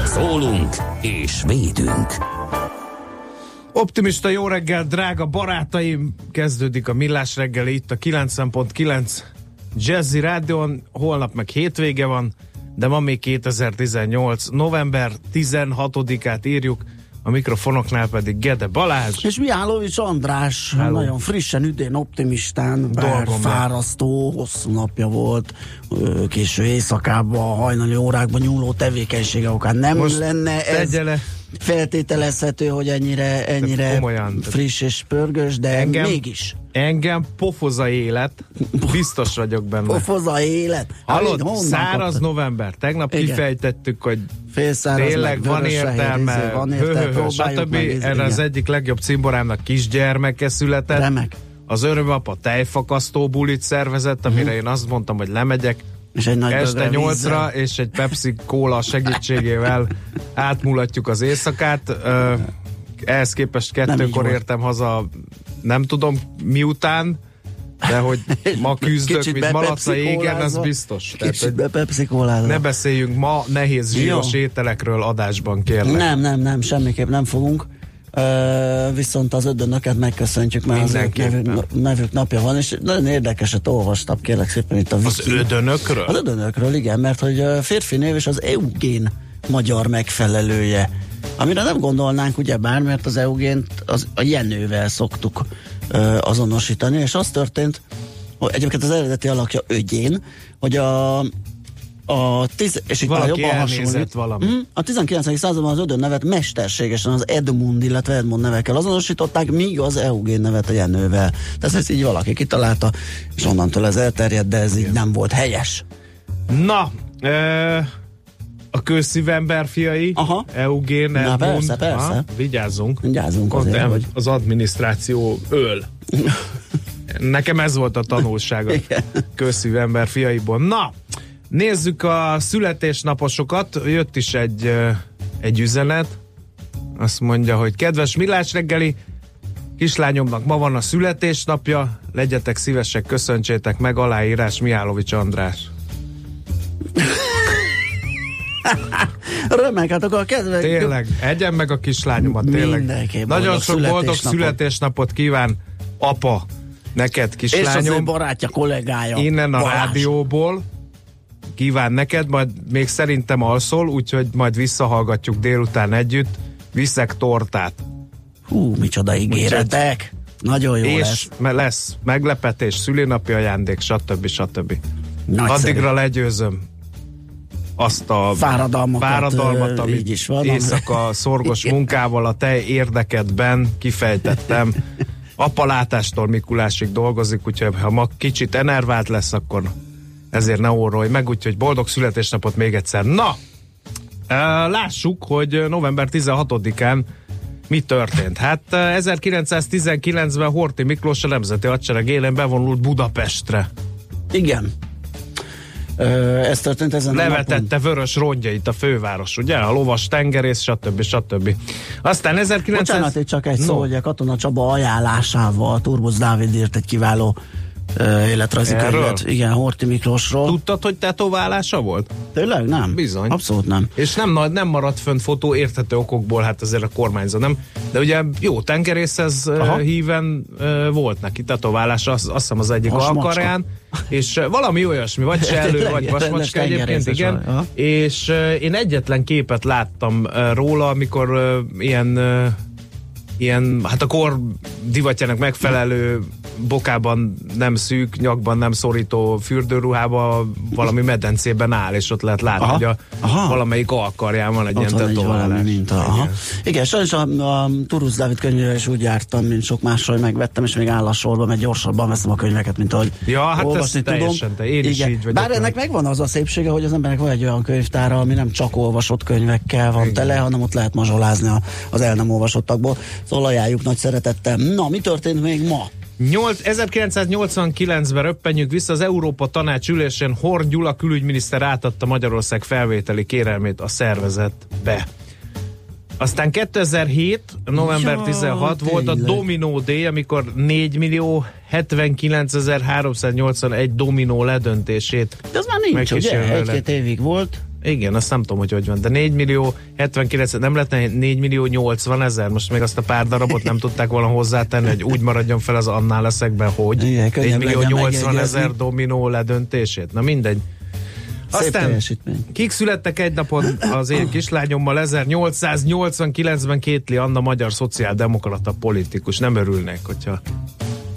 Szólunk és védünk. Optimista jó reggel, drága barátaim! Kezdődik a Millás reggeli itt a 90.9 Jazzy Rádion. Holnap meg hétvége van, de ma még 2018. november 16-át írjuk, a mikrofonoknál pedig Gede Balázs. És Mihálovics András. Hello. Nagyon frissen, üdén, optimistán, bár fárasztó, hosszú napja volt, késő éjszakában, hajnali órákban nyúló tevékenysége okán. Nem most lenne ez feltételezhető, hogy ennyire friss és pörgős, de mégis. Engem pofoza élet, biztos vagyok benne. Pofoza élet? Hallod, száraz november. Tegnap kifejtettük, hogy tényleg van értelme, stb. Erre az egyik legjobb cimborámnak kisgyermeke született. Remek. Az örömapa tejfakasztó bulit szervezett, amire én azt mondtam, hogy lemegyek este 8-ra, és egy Pepsi Cola segítségével átmulatjuk az éjszakát. Ehhez képest 2-kor értem haza, nem tudom miután, de hogy ma küzdök, mint malac a jégen, az biztos. Ne beszéljünk ma nehéz zsíros ételekről adásban, kérlek. Nem, semmiképp nem fogunk. Viszont az ödönöket megköszöntjük, mert az nevük napja van, és nagyon érdekeset olvastam, kérlek szépen, itt a wiki. Az ödönökről? Az ödönökről, igen, mert hogy férfi név és az Eugén magyar megfelelője, amire nem gondolnánk ugyebár, mert az Eugént a Jenővel szoktuk azonosítani, és az történt, hogy egyébként az eredeti alakja Ögyén, hogy és itt már jobban hasonlít. A 19. században az Ödön nevet mesterségesen az Edmund, illetve Edmond nevekkel azonosították, míg az Eugén nevet a Jenővel. Tehát ezt így valaki kitalálta, és onnantól ez elterjedt, de ez így nem volt helyes. Na, a kőszívember fiai, aha. Eugén, Edmund. Na persze. Ha, vigyázzunk azért, hogy az adminisztráció öl. Nekem ez volt a tanulsága kőszívember fiaiból. Na, nézzük a születésnaposokat. Jött is egy üzenet. Azt mondja, hogy kedves Millás reggeli, kislányomnak ma van a születésnapja, legyetek szívesek, köszöntsétek meg, aláírás Mihálovics András. Remek, hát akkor kedves. Tényleg, egyen meg a kislányomat, tényleg. Nagyon sok boldog születésnapot kíván, apa, neked, kislányom. És az ő barátja, kollégája. Innen a rádióból kíván neked, majd még szerintem alszol, úgyhogy majd visszahallgatjuk délután együtt, viszek tortát. Hú, micsoda ígéretek! Nagyon jó és lesz. Lesz meglepetés, szülinapi ajándék, stb. Addigra legyőzöm azt a fáradalmat, amit éjszaka szorgos munkával a te érdekedben kifejtettem. Apa látástól Mikulásig dolgozik, úgyhogy ha ma kicsit enervált lesz, akkor ezért ne orrolj meg, úgyhogy boldog születésnapot még egyszer. Na, lássuk, hogy november 16-án mi történt. Hát 1919-ben Horthy Miklós a Nemzeti Hadsereg élen bevonult Budapestre. Igen. Ez történt ezen a napon. Levetette vörös rongyait a főváros, ugye? A lovas tengerész, stb. Aztán 1900... Bocsánat, csak egy szó, hogy a Katona Csaba ajánlásával Turbusz Dávid írt egy kiváló életrajzi könyvet. Igen, Horthy Miklósról. Tudtad, hogy tetoválása volt? Tényleg? Nem. Bizony. Abszolút nem. És nem maradt fönt fotó érthető okokból, hát azért a kormányzat nem. De ugye jó tengerészhez híven volt neki tetoválása, azt hiszem az egyik alkarján. És valami olyasmi, vagy sellő, vagy vasmacska egyébként, igen. Aha. És én egyetlen képet láttam róla, amikor ilyen, hát a kor divatjának megfelelő bokában nem szűk, nyakban nem szorító fürdőruhába valami medencében áll, és ott lehet látni, hogy valamelyik alkarján van egy ott ilyen tetoválás. Igen, sajnos a Turusz Dávid könyvvel is úgy jártam, mint sok másról, megvettem, és még áll a sorba, mert gyorsabban veszem a könyveket, mint ahogy olvasni tudom. Én is így vagyok. Bár ennek megvan az a szépsége, hogy az embernek van egy olyan könyvtára, ami nem csak olvasott könyvekkel van tele, hanem ott lehet mazsolázni az el nem olvasottakból. Szóval ajánljuk nagy szeretettel. Na, mi történt még ma? 1989-ben röppenjük vissza, az Európa Tanács ülésén Horn Gyula külügyminiszter átadta Magyarország felvételi kérelmét a szervezetbe. Aztán 2007. november 16 volt a Dominó Day, amikor 4.079.381 dominó ledöntését megkísérve. De az már nincs, ugye? Egy-két évig volt. Igen, azt nem tudom, hogy van, de 4.079.000, nem lehetne 4.080.000? Most még azt a pár darabot nem tudták volna hozzátenni, hogy úgy maradjon fel az annál leszekben, hogy 4.080.000 dominó ledöntését. Na mindegy. Aztán kik születtek egy napon az én kislányommal? 1889-ben Kétli Anna, magyar szociáldemokrata politikus. Nem örülnek, hogyha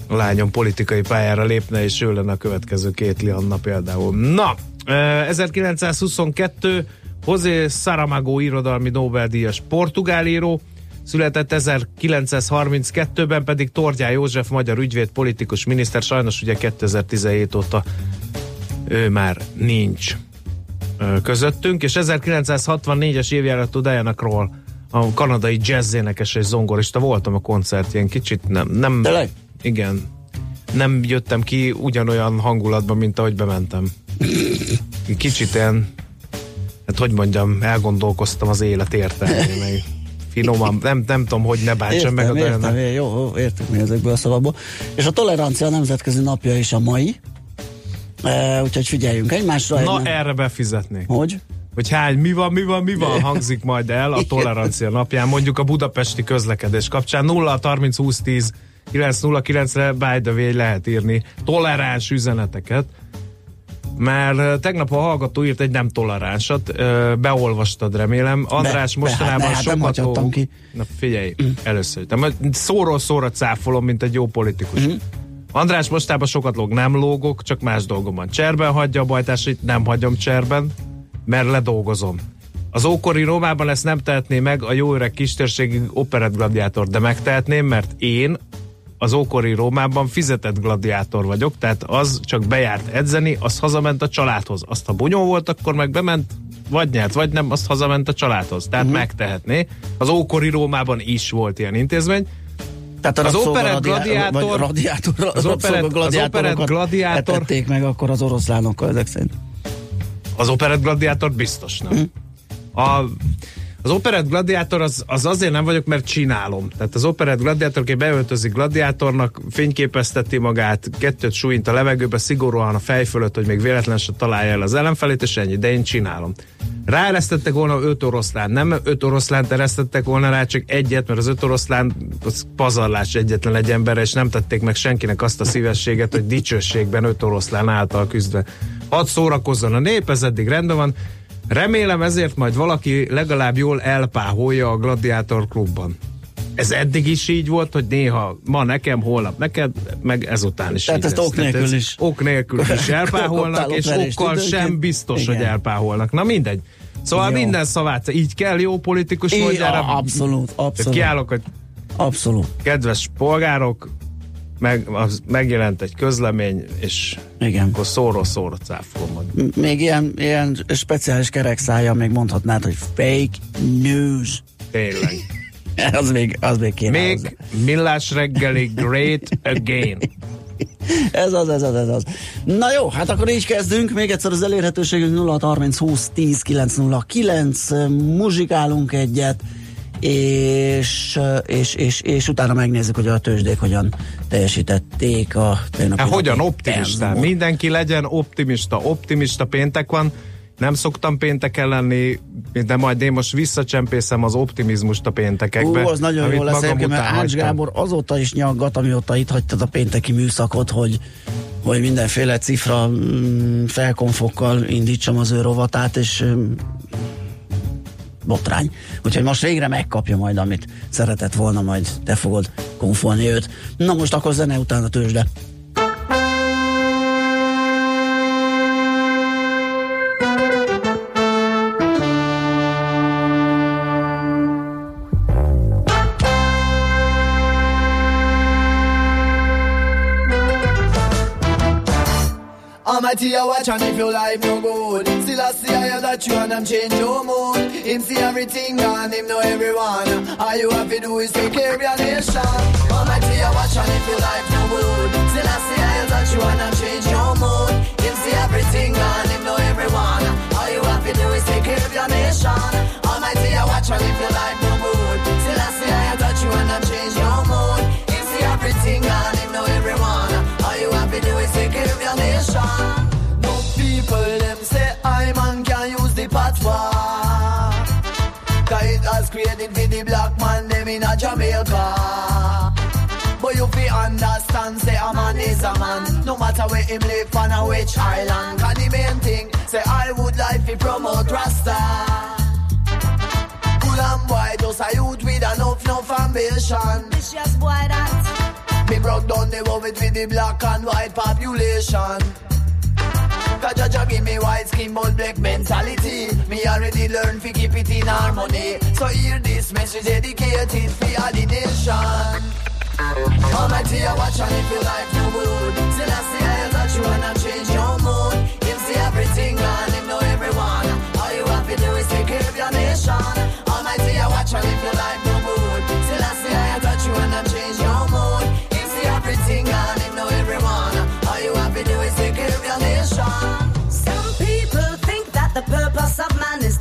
a lányom politikai pályára lépne, és ő lenne a következő Kétli Anna például. Na! 1922 José Saramago irodalmi Nobel-díjas portugál író született, 1932-ben pedig Tordjá József magyar ügyvéd, politikus, miniszter, sajnos ugye 2017 óta ő már nincs közöttünk, és 1964-es évjáratú Diana Kroll, a kanadai jazz énekes és zongorista, voltam a koncertjén, kicsit nem igen, nem jöttem ki ugyanolyan hangulatban, mint ahogy bementem. Kicsit ilyen, hát hogy mondjam, elgondolkoztam az élet értelmének. Finoman, nem tudom, hogy ne bántsam meg a dolognak. Jó, értük mi ezekből a szavakból. És a tolerancia nemzetközi napja is a mai. Úgyhogy figyeljünk egymásra. Na, erre befizetnék. Hogy? Hogy hány, mi van hangzik majd el a tolerancia napján, mondjuk a budapesti közlekedés kapcsán. 0-30-20-10 909-re by the way lehet írni toleráns üzeneteket. Mert tegnap a hallgató írt egy nem toleránsat, beolvastad, remélem. András, mostanában sokat... Na figyelj, először. Szóról szóra cáfolom, mint egy jó politikus. András, mostában sokat lóg. Nem lógok, csak más dolgomban. Cserben hagyja a bajtársait, nem hagyom cserben, mert ledolgozom. Az ókori Rómában ezt nem tehetné meg a jó öreg kistérségi operettgladiátor, de megtehetném, mert én az ókori Rómában fizetett gladiátor vagyok, tehát az csak bejárt edzeni, az hazament a családhoz. Azt ha bunyó volt, akkor meg bement, vagy nyert, vagy nem, azt hazament a családhoz. Tehát megtehetné. Az ókori Rómában is volt ilyen intézmény. Tehát az operett gladiátor... Az operett gladiátor... Etették meg akkor az oroszlánokkal, ezek szerint. Az operett gladiátor biztos nem. Az operett gladiátor az azért nem vagyok, mert csinálom. Tehát az operett gladiátor, aki beöltözik gladiátornak, fényképezteti magát, kettőt súlyint a levegőbe, szigorúan a fej fölött, hogy még véletlen se találja el az ellenfelét, és ennyi, de én csinálom. Ráeresztettek volna 5 oroszlán, nem 5 oroszlánt eresztettek volna rá, csak egyet, mert az 5 oroszlán az pazarlás egyetlen egy emberre, és nem tették meg senkinek azt a szívességet, hogy dicsőségben 5 oroszlán által küzdve. Hadd szórakozzon a nép, ez eddig rendben van. Remélem ezért majd valaki legalább jól elpáholja a gladiátor klubban. Ez eddig is így volt, hogy néha ma nekem, holnap neked, meg ezután is. Tehát ezt ok nélkül is. Ok nélkül is elpáholnak, és okkal sem biztos, igen, hogy elpáholnak. Na mindegy. Szóval jó. Minden szavát, így kell jó politikus mondjára. Abszolút. Kiállok, hogy abszolút. Kedves polgárok, megjelent egy közlemény, és igen, akkor szóra cáfolom. Még ilyen speciális kerekszájjal még mondhatnád, hogy fake news. Tényleg. az még kéne. Még Millás reggeli great again. Ez az. Na jó, hát akkor így kezdünk. Még egyszer az elérhetőségünk 0630 20 10 909. Muzsikálunk egyet, és utána megnézzük, hogy a tőzsdék hogyan teljesítették a tegnapi. Hogyan optimista? Mindenki legyen optimista. Optimista péntek van. Nem szoktam pénteken lenni, de majd én most visszacsempészem az optimizmust a péntekekbe. Ó, az nagyon jó lesz, mert Ács Gábor azóta is nyaggat, amióta itt hagytad a pénteki műszakot, hogy mindenféle cifra felkonfokkal indítsam az ő rovatát, és botrány. Úgyhogy most végre megkapja majd, amit szeretett volna, majd te fogod konfolni őt. Na most akkor zene után a tőzsde. Almighty, I watch and if your life no good. Still I see I hear that you and I'm change your mood. Him see everything and him know everyone. All you have to do is take care of your nation. Almighty, I watch and if your life no good. Still I see I hear that you and I'm change your mood. Him see everything and him know everyone. All you have to do is take care of your nation. Almighty, I watch and if your life no good. Still I see I hear that you and I'm change your mood. Him see everything and him know everyone. All you have to do is take care of your nation. Patois. Cause it has created for the black man them in a Jamaica. But you fi understand, say a man is a man, no matter where him live on a which island. Cause the main thing, say I would like to promote Rasta. Cool and boy, just a youth with enough ambition. Vicious boy that. Me broke down the world with the black and white population. Cause Jaja give me white skin but black mentality. Me already learn fi keep it in harmony. So hear this message dedicated fi all the nation. Almighty, I watch and if your life no good. Still I see I that you and I change your mood. Him see everything and him know everyone. All you have to do is take care of your nation. Almighty, I watch and if your life no good. Still I see I that you and I change your mood. Him see everything and him know everyone. All you have to do is take care of your nation. The purpose of man is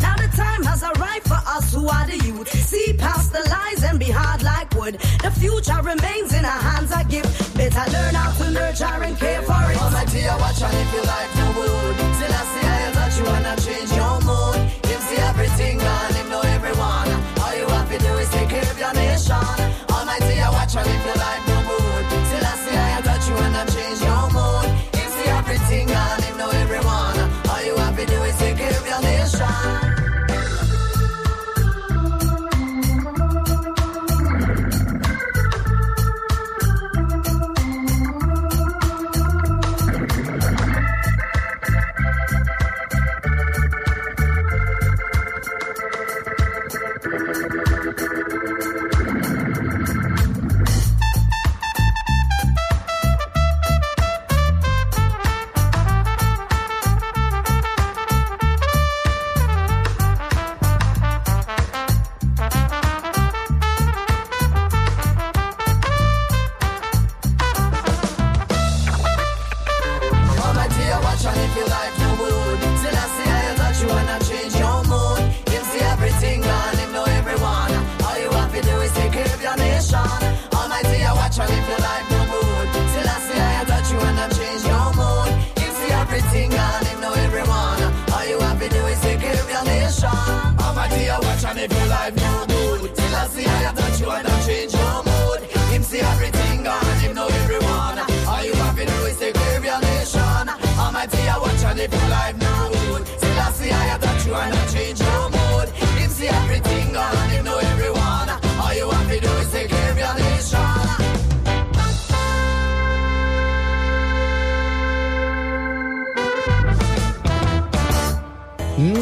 Now the time has arrived for us who are the youth. See past the lies and be hard like wood. The future remains in our hands. I give. Better learn how to nurture and care for it. Almighty, I watch and if your life no good. Still I see I am that you wanna change your mood. Him see everything and him know everyone. All you have to do is take care of your nation. Almighty, I watch and if your life no good. Still I see I am that you wanna change your mood. Him see everything and him know everyone. All you have to do is take care of your nation.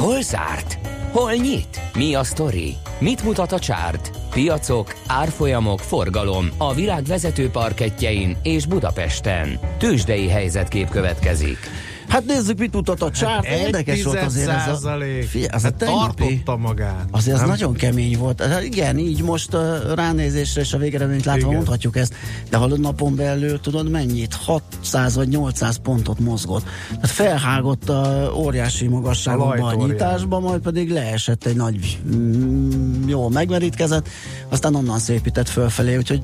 Hol zárt? Hol nyit? Mi a sztori? Mit mutat a csárt? Piacok, árfolyamok, forgalom a világ vezető parkettjein és Budapesten. Tőzsdei helyzetkép következik. Hát nézzük, mit mutat a csárt. Hát érdekes volt azért ez a... Hát tartotta magát. Azért ez nagyon kemény volt. Hát igen, így most ránézésre és a végeredményt látva igen, mondhatjuk ezt. De ha napon belül tudod mennyit? 600 vagy 800 pontot mozgott. Tehát felhágott a óriási magasságokba a nyitásba, majd pedig leesett egy nagy... jól megmerítkezett, aztán onnan szépített fölfelé, úgyhogy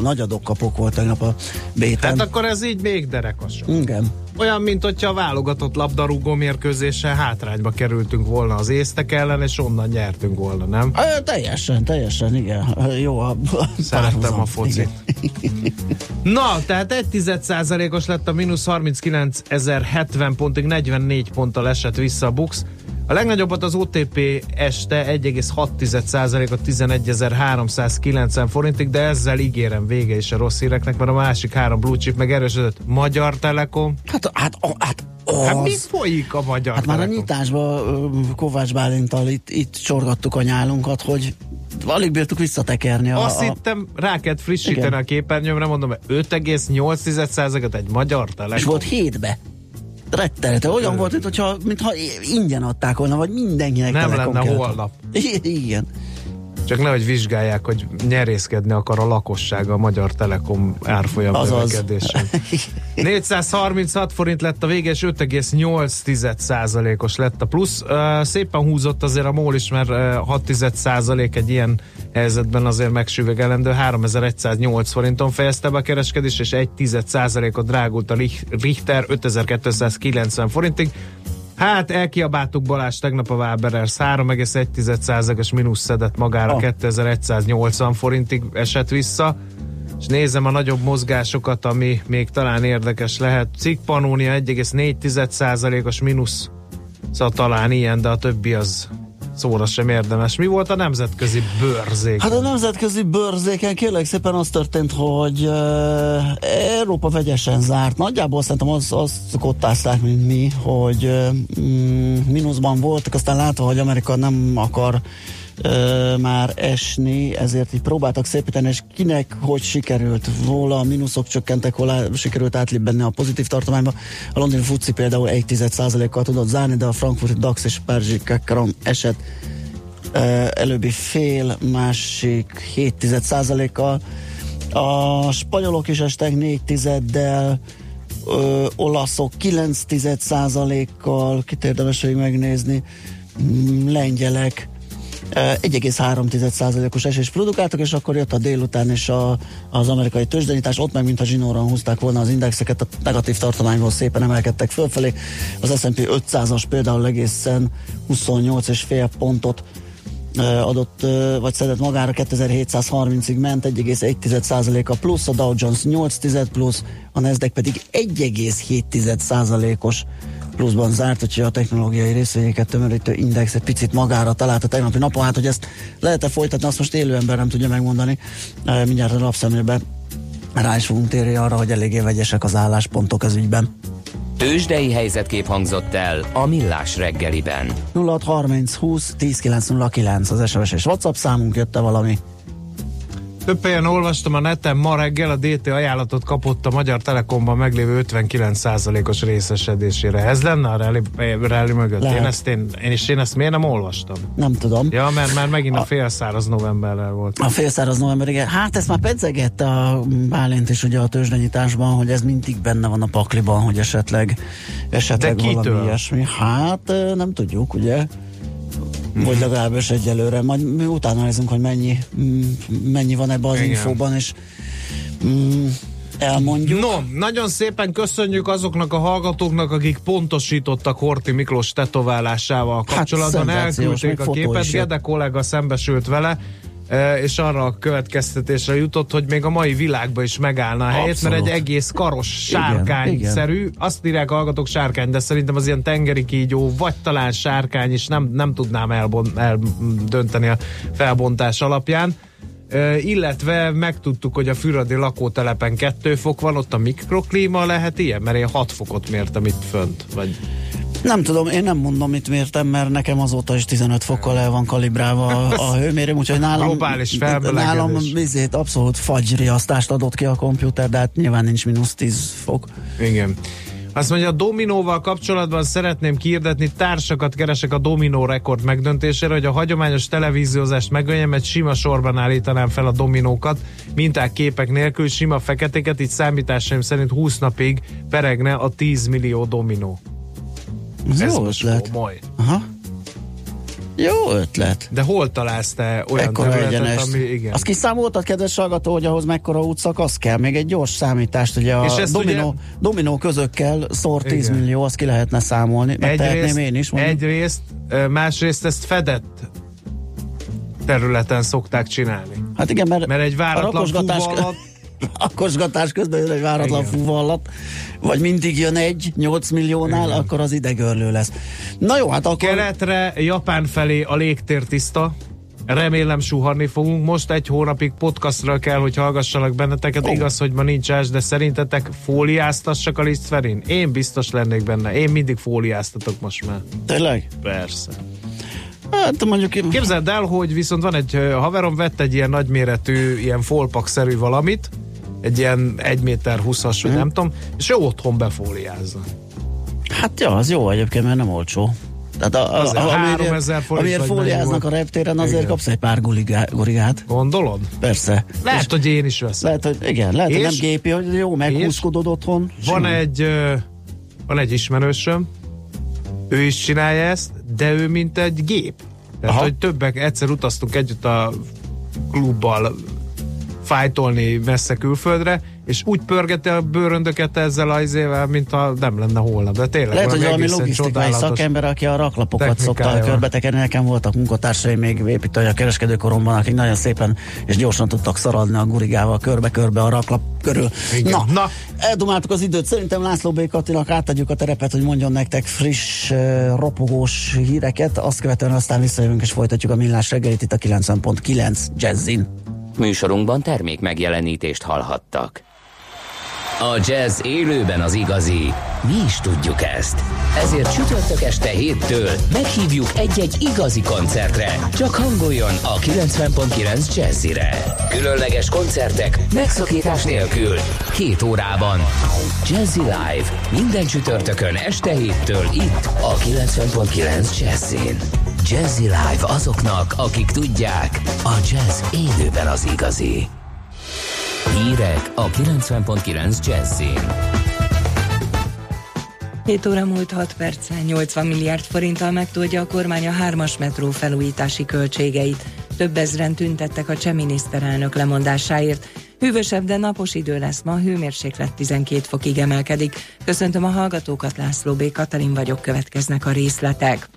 nagy adokkapok volt tegnap a béten. Hát akkor ez így még derekasok. Igen. Olyan, mint hogyha a válogatott labdarúgó mérkőzéssel hátrányba kerültünk volna az észtek ellen, és onnan nyertünk volna, nem? Teljesen, igen. Jó, szerettem a focit. Na, tehát 1,1%-os lett a mínusz, 39.070 pontig, 44 ponttal esett vissza a BUX. A legnagyobbat az OTP este 1,6%-a 11.390 forintig, de ezzel ígérem vége is a rossz híreknek, mert a másik három blue chip meg erősödött. Magyar Telekom. Hát mi folyik a Magyar Telekom? Már a nyitásban Kovács Bálinttal itt csorgattuk a nyálunkat, hogy alig bírtuk visszatekerni. Azt hittem, rá kellett frissíteni igen, a képernyőmre, mondom, 5,8%-ot egy Magyar Telekom. És volt 7-be. Rettenete, olyan volt, mintha ingyen adták volna, vagy mindenkinek nem lenne holnap. Igen. Csak nehogy vizsgálják, hogy nyerészkedni akar a lakosság a Magyar Telekom árfolyam növekedésen. 436 forint lett a vége, és 5,8%-os lett a plusz. Szépen húzott azért a Mól is, mert 6% egy ilyen helyzetben azért megsüvegelendő. 3108 forinton fejezte be a kereskedés, és 1,1%-ot drágult a Richter 5290 forintig. Hát elkiabáltuk Balázs tegnap a Waberers 3,1%-os mínusz szedett magára, 2180 forintig esett vissza, és nézem a nagyobb mozgásokat, ami még talán érdekes lehet. Cikkpanónia 1,4%-os mínusz, szóval talán ilyen, de a többi az szóra sem érdemes. Mi volt a nemzetközi bőrzéken? Hát a nemzetközi bőrzéken kérlek szépen az történt, hogy Európa vegyesen zárt. Nagyjából szerintem azt kottázták, mint mi, hogy mínuszban voltak, aztán látva, hogy Amerika nem akar már esni, ezért így próbáltak szépíteni, és kinek hogy sikerült. Hol a mínuszok csökkentek, hol sikerült átlibbenni a pozitív tartományba. A londoni FTSE például 1,1%-kal tudott zárni, de a frankfurti DAX és párizsi CAC 40 esett előbbi fél, másik 0,7%-kal. A spanyolok is estek 0,4-del, olaszok 0,9%-kal, kit érdemes még megnézni, lengyelek 1,3%-os esés produkáltak, és akkor jött a délután és az amerikai tőzsdenyítás, ott meg mintha zsinóran húzták volna az indexeket, a negatív tartományból szépen emelkedtek fölfelé, az S&P 500-as például egészen 28,5 pontot adott, vagy szedett magára, 2730-ig ment, 1,1% a plusz, a Dow Jones 8% plusz, a Nasdaq pedig 1,7%-os pluszban zárt, úgyhogy a technológiai részvényeket tömörítő index egy picit magára talált a tegnapi napon. Hát, hogy ezt lehet-e folytatni, azt most élő ember nem tudja megmondani. Mindjárt a lapszemlébe rá is fogunk térni arra, hogy eléggé vegyesek az álláspontok az ügyben. Tőzsdei helyzetkép hangzott el a Millás reggeliben. 0630 20 10 909 az SMS és WhatsApp számunk, jött-e valami? Több helyen olvastam a neten, ma reggel a DT ajánlatot kapott a Magyar Telekomban meglévő 59%-os részesedésére. Ez lenne a rally mögött? Én ezt miért nem olvastam? Nem tudom. Ja, mert már megint a félszáraz novemberrel volt. A félszáraz november, igen. Hát ezt már pedzegette a Bálint is ugye a tőzsdenyításban, hogy ez mindig benne van a pakliban, hogy esetleg valami ilyesmi. Hát nem tudjuk, ugye? Vagy legalábbis egyelőre. Majd mi utána nézünk, hogy mennyi van ebben az infóban, és elmondjuk. No, nagyon szépen köszönjük azoknak a hallgatóknak, akik pontosítottak Horthy Miklós tetoválásával kapcsolatban. Elküldték a képet, Gede kolléga szembesült vele, és arra a következtetésre jutott, hogy még a mai világban is megállna a helyét, mert egy egész karos sárkányszerű, azt írják a hallgatók, sárkány, de szerintem az ilyen tengeri kígyó, vagy talán sárkány is, nem tudnám eldönteni a felbontás alapján. Illetve megtudtuk, hogy a fürödi lakótelepen 2 fok van, ott a mikroklíma lehet ilyen, mert én 6 fokot mértem itt fönt, vagy... Nem tudom, én nem mondom, mit mértem, mert nekem azóta is 15 fokkal el van kalibrálva a hőmérőm, úgyhogy nálam abszolút fagyriasztást adott ki a komputer, de hát nyilván nincs mínusz 10 fok. Igen. Azt mondja, a dominóval kapcsolatban szeretném kihirdetni, társakat keresek a dominó rekord megdöntésére, hogy a hagyományos televíziózást megöljem, mert sima sorban állítanám fel a dominókat, minták képek nélkül, sima feketéket, így számításaim szerint 20 napig peregne a 10 millió dominó. Ez jó ötlet. Aha. Jó ötlet. De hol találsz te olyan területet, ami... Igen. Azt kiszámoltad, kedves hallgató, hogy ahhoz mekkora útszakasz kell? Még egy gyors számítást, ugye a dominó közökkel szór 10 millió, azt ki lehetne számolni. Megtehetném én is. Egyrészt, másrészt ezt fedett területen szokták csinálni. Hát igen, mert egy váratlan fúvallat... A kosgatás közben jön egy váratlan fúvallat, vagy mindig jön egy 8 milliónál, igen, akkor az idegörlő lesz. Na jó, hát akkor... Keletre, Japán felé a légtér tiszta. Remélem suhanni fogunk. Most egy hónapig podcastra kell, hogy hallgassalak benneteket. Oh. Igaz, hogy ma nincs ás, de szerintetek fóliáztassak a lisztferin? Én biztos lennék benne. Én mindig fóliáztatok most már. Tényleg? Persze. Hát mondjuk én... Képzeld el, hogy viszont van egy haverom, vett egy ilyen nagyméretű, ilyen folpak-szerű valamit, egy ilyen 1 méter 20-as, vagy nem tudom, és ő otthon befóliázza. Hát ja, az jó egyébként, mert nem olcsó. Tehát amiért fóliáznak a reptéren, azért igen, kapsz egy pár gurigát. Gondolod? Persze. Lehet, és hogy én is veszem. Lehet, hogy igen, lehet, hogy nem gépi, hogy jó, meghúzkodod otthon. Van egy ismerősöm, ő is csinálja ezt, de ő mint egy gép. Tehát, aha, hogy egyszer utaztunk együtt a klubbal fájtolni messze külföldre, és úgy pörgeti a bőröndöket ezzel az ével, mint ha nem lenne holnap. De tényleg, lehet, hogy valami logisztikai szakember, aki a raklapokat szokta körbetekerni. Nekem voltak munkatársai még építőanyag kereskedőkoromban, akik nagyon szépen és gyorsan tudtak szaradni a gurigával körbe-körbe a raklap körül. Igen. Na, eldumáltuk az időt. Szerintem László B. Katinak átadjuk a terepet, hogy mondjon nektek friss, ropogós híreket. Azt követően aztán visszajövünk és folytatjuk a Millás reggelit itt a 90.9 Jazzin. Műsorunkban termék megjelenítést hallhattak. A jazz élőben az igazi. Mi is tudjuk ezt. Ezért csütörtök este 7-től meghívjuk egy-egy igazi koncertre. Csak hangoljon a 90.9 Jazzyre. Különleges koncertek megszakítás nélkül. 2 órában. Jazzy Live. Minden csütörtökön este 7-től itt a 90.9 Jazzyn. Jazzy Live azoknak, akik tudják, a jazz élőben az igazi. Hírek a 90.9 Jazzyn. 7 óra múlt 6 perccel, 80 milliárd forinttal megtudja a kormány a 3-as metró felújítási költségeit. Több ezren tüntettek a cseh miniszterelnök lemondásáért. Hűvösebb, de napos idő lesz ma, a hőmérséklet 12 fokig emelkedik. Köszöntöm a hallgatókat, László B. Katalin vagyok, következnek a részletek.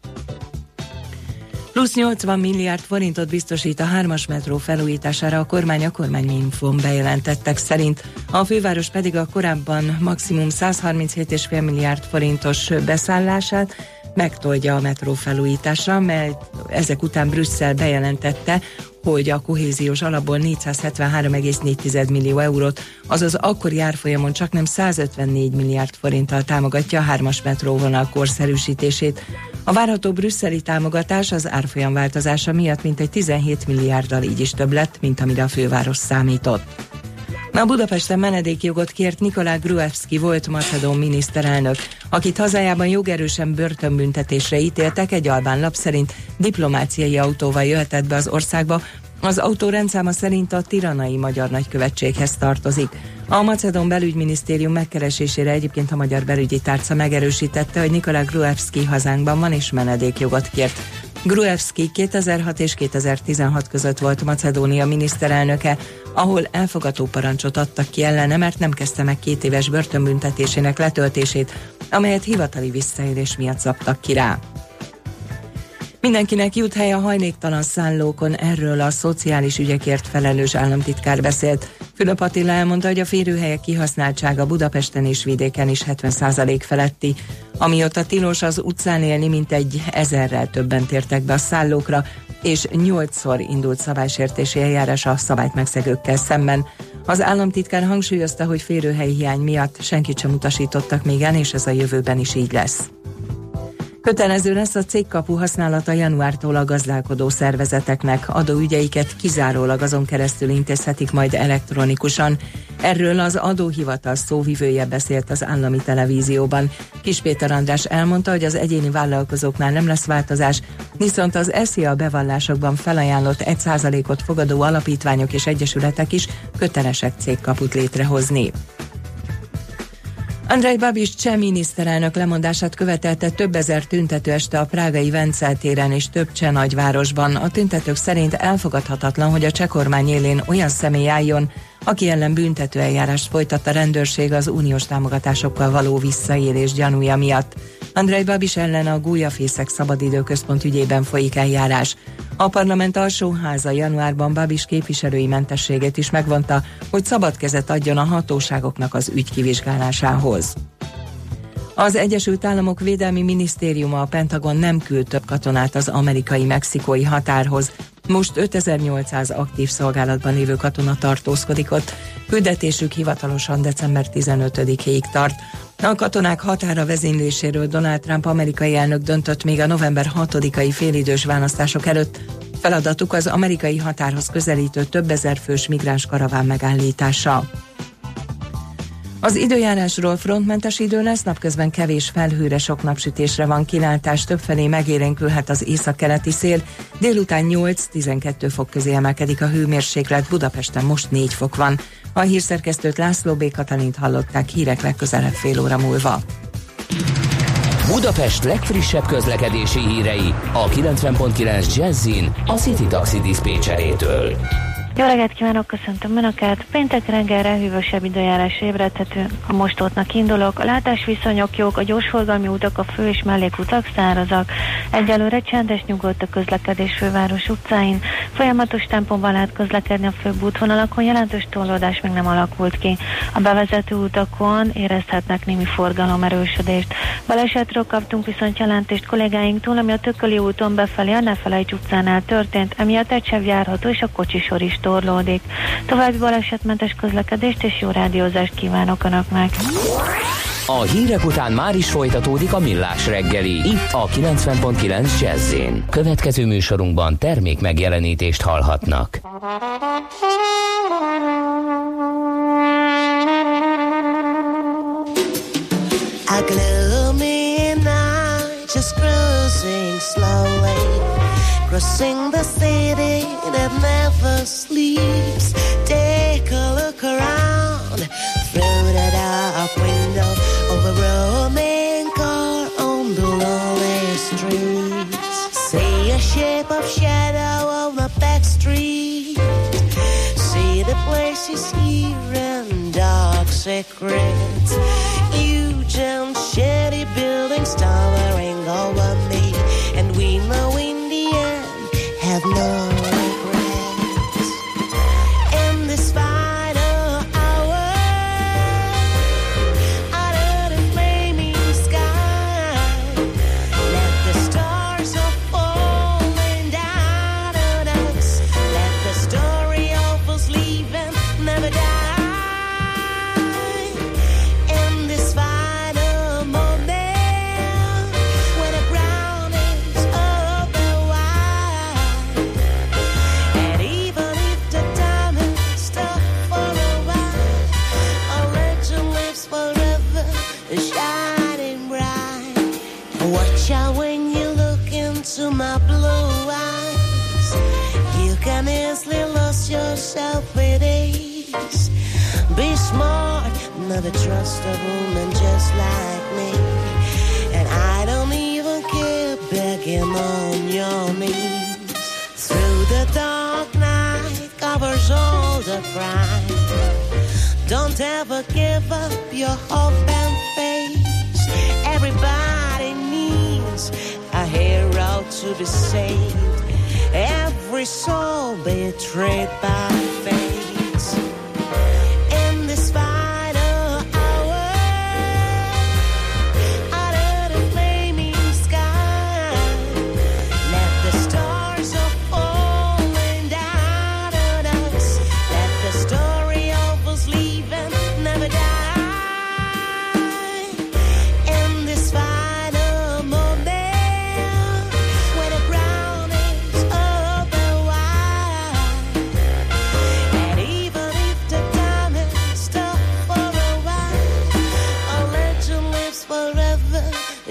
Plusz 80 milliárd forintot biztosít a 3-as metró felújítására a kormány a kormányinfón bejelentettek szerint. A főváros pedig a korábban maximum 137,5 milliárd forintos beszállását megtolja a metró felújításra, mert ezek után Brüsszel bejelentette, hogy a kohéziós alapból 473,4 millió eurót, azaz akkori árfolyamon csaknem 154 milliárd forinttal támogatja a 3-as metróvonal korszerűsítését. A várható brüsszeli támogatás az árfolyam változása miatt mintegy 17 milliárddal így is több lett, mint amire a főváros számított. A Budapesten menedékjogot kért Nikola Gruevski volt macedón miniszterelnök, akit hazájában jogerősen börtönbüntetésre ítéltek, egy albán lap szerint diplomáciai autóval jöhetett be az országba, az autó rendszáma szerint a tiranai magyar nagykövetséghez tartozik. A macedón belügyminisztérium megkeresésére egyébként a magyar belügyi tárca megerősítette, hogy Nikola Gruevski hazánkban van és menedékjogot kért. Gruevski 2006 és 2016 között volt Macedónia miniszterelnöke, ahol elfogató parancsot adtak ki ellene, mert nem kezdte meg 2 éves börtönbüntetésének letöltését, amelyet hivatali visszaélés miatt szabtak ki rá. Mindenkinek jut hely a hajléktalan szállókon, erről a szociális ügyekért felelős államtitkár beszélt. Fülöp Attila elmondta, hogy a férőhelyek kihasználtsága Budapesten és vidéken is 70% feletti. Amióta tilos az utcán élni, mintegy 1000-rel többen tértek be a szállókra, és 8-szor indult szabálysértési eljárás a szabályt megszegőkkel szemben. Az államtitkár hangsúlyozta, hogy férőhely hiány miatt senkit sem utasítottak még el, és ez a jövőben is így lesz. Kötelező lesz a cégkapu használata januártól a gazdálkodó szervezeteknek. Adóügyeiket kizárólag azon keresztül intézhetik majd elektronikusan. Erről az adóhivatal szóvivője beszélt az állami televízióban. Kis Péter András elmondta, hogy az egyéni vállalkozóknál nem lesz változás, viszont az SZIA bevallásokban felajánlott 1%-ot fogadó alapítványok és egyesületek is kötelesek cégkaput létrehozni. Andrej Babiš cseh miniszterelnök lemondását követelte több ezer tüntető este a prágai Vencel téren és több cseh nagyvárosban. A tüntetők szerint elfogadhatatlan, hogy a cseh kormány élén olyan személy álljon, aki ellen büntetőeljárást folytat a rendőrség az uniós támogatásokkal való visszaélés gyanúja miatt. Andrej Babiš ellen a Gólyafészek Szabadidőközpont ügyében folyik eljárás. A parlament alsóháza januárban Babiš képviselői mentességét is megvonta, hogy szabad kezet adjon a hatóságoknak az ügy kivizsgálásához. Az Egyesült Államok Védelmi Minisztériuma, a Pentagon nem küld több katonát az amerikai-mexikói határhoz. Most 5800 aktív szolgálatban lévő katona tartózkodik ott. Küldetésük hivatalosan december 15-ig tart. A katonák határa vezényléséről Donald Trump amerikai elnök döntött még a november 6-ai félidős választások előtt. Feladatuk az amerikai határhoz közelítő több ezer fős migráns karaván megállítása. Az időjárásról: frontmentes idő lesz, napközben kevés felhőre, sok napsütésre van kilátás, többfelé megélénkülhet az északkeleti szél, délután 8-12 fok közé emelkedik a hőmérséklet, Budapesten most 4 fok van. A hírszerkesztőt, László B. Katalint hallották, hírek legközelebb fél óra múlva. Budapest legfrissebb közlekedési hírei a 90.9 Jazzin a City Taxi diszpécserétől. Jó reggelt kívánok, köszöntöm Önöket! Péntek reggelre hűvösebb időjárás ébredhető. A mostótnak indulok. A látásviszonyok jók, a gyorsforgalmi utak, a fő- és mellékutak szárazak. Egyelőre csendes, nyugodt a közlekedés főváros utcáin. Folyamatos tempóban lehet közlekedni a főbb útvonalakon, jelentős torlódás még nem alakult ki. A bevezető utakon érezhetnek némi forgalomerősödést. Balesetről kaptunk viszont jelentést kollégáinktól, ami a Tököli úton befelé a Nefelejts utcánál történt, emiatt egy sáv járható és a kocsisor is torlódik. További balesetmentes közlekedést és jó rádiózást kívánok Önöknek! A hírek után már is folytatódik a Millás reggeli, itt a 90.9 Jazz-én. Következő műsorunkban termék megjelenítést hallhatnak. A gloomy night, just cruising slowly, crossing the city that never sleeps. Take a look around through the dark window of a roaming car on the lonely streets. See a shape of shadow on the back street. See the places here and dark secrets. Huge and shady buildings towering over me, and we know in the end have no another trustable man just like me, and I don't even care, begging on your knees. Through the dark night covers all the crime. Don't ever give up your hope and faith. Everybody needs a hero to be saved. Every soul betrayed by fate. Never die in this final moment.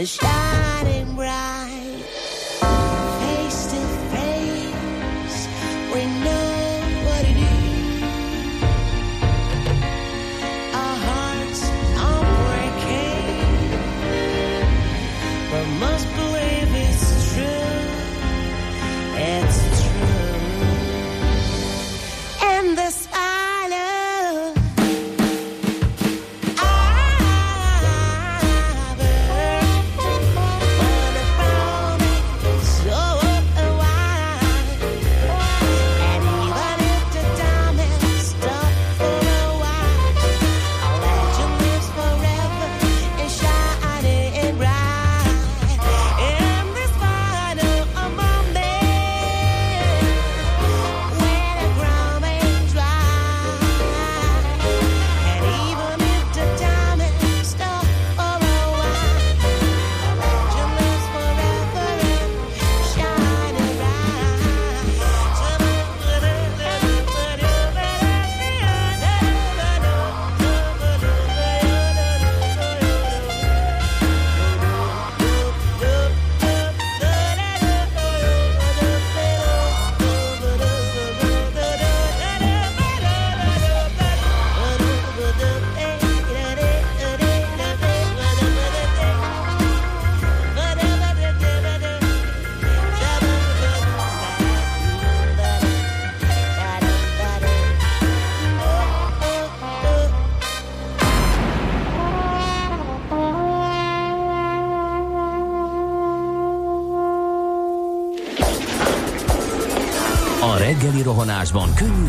is shining bright. Face to face, we know what it is. Our hearts are breaking, but must believe it's true. It's true. And this rohanásban könnyű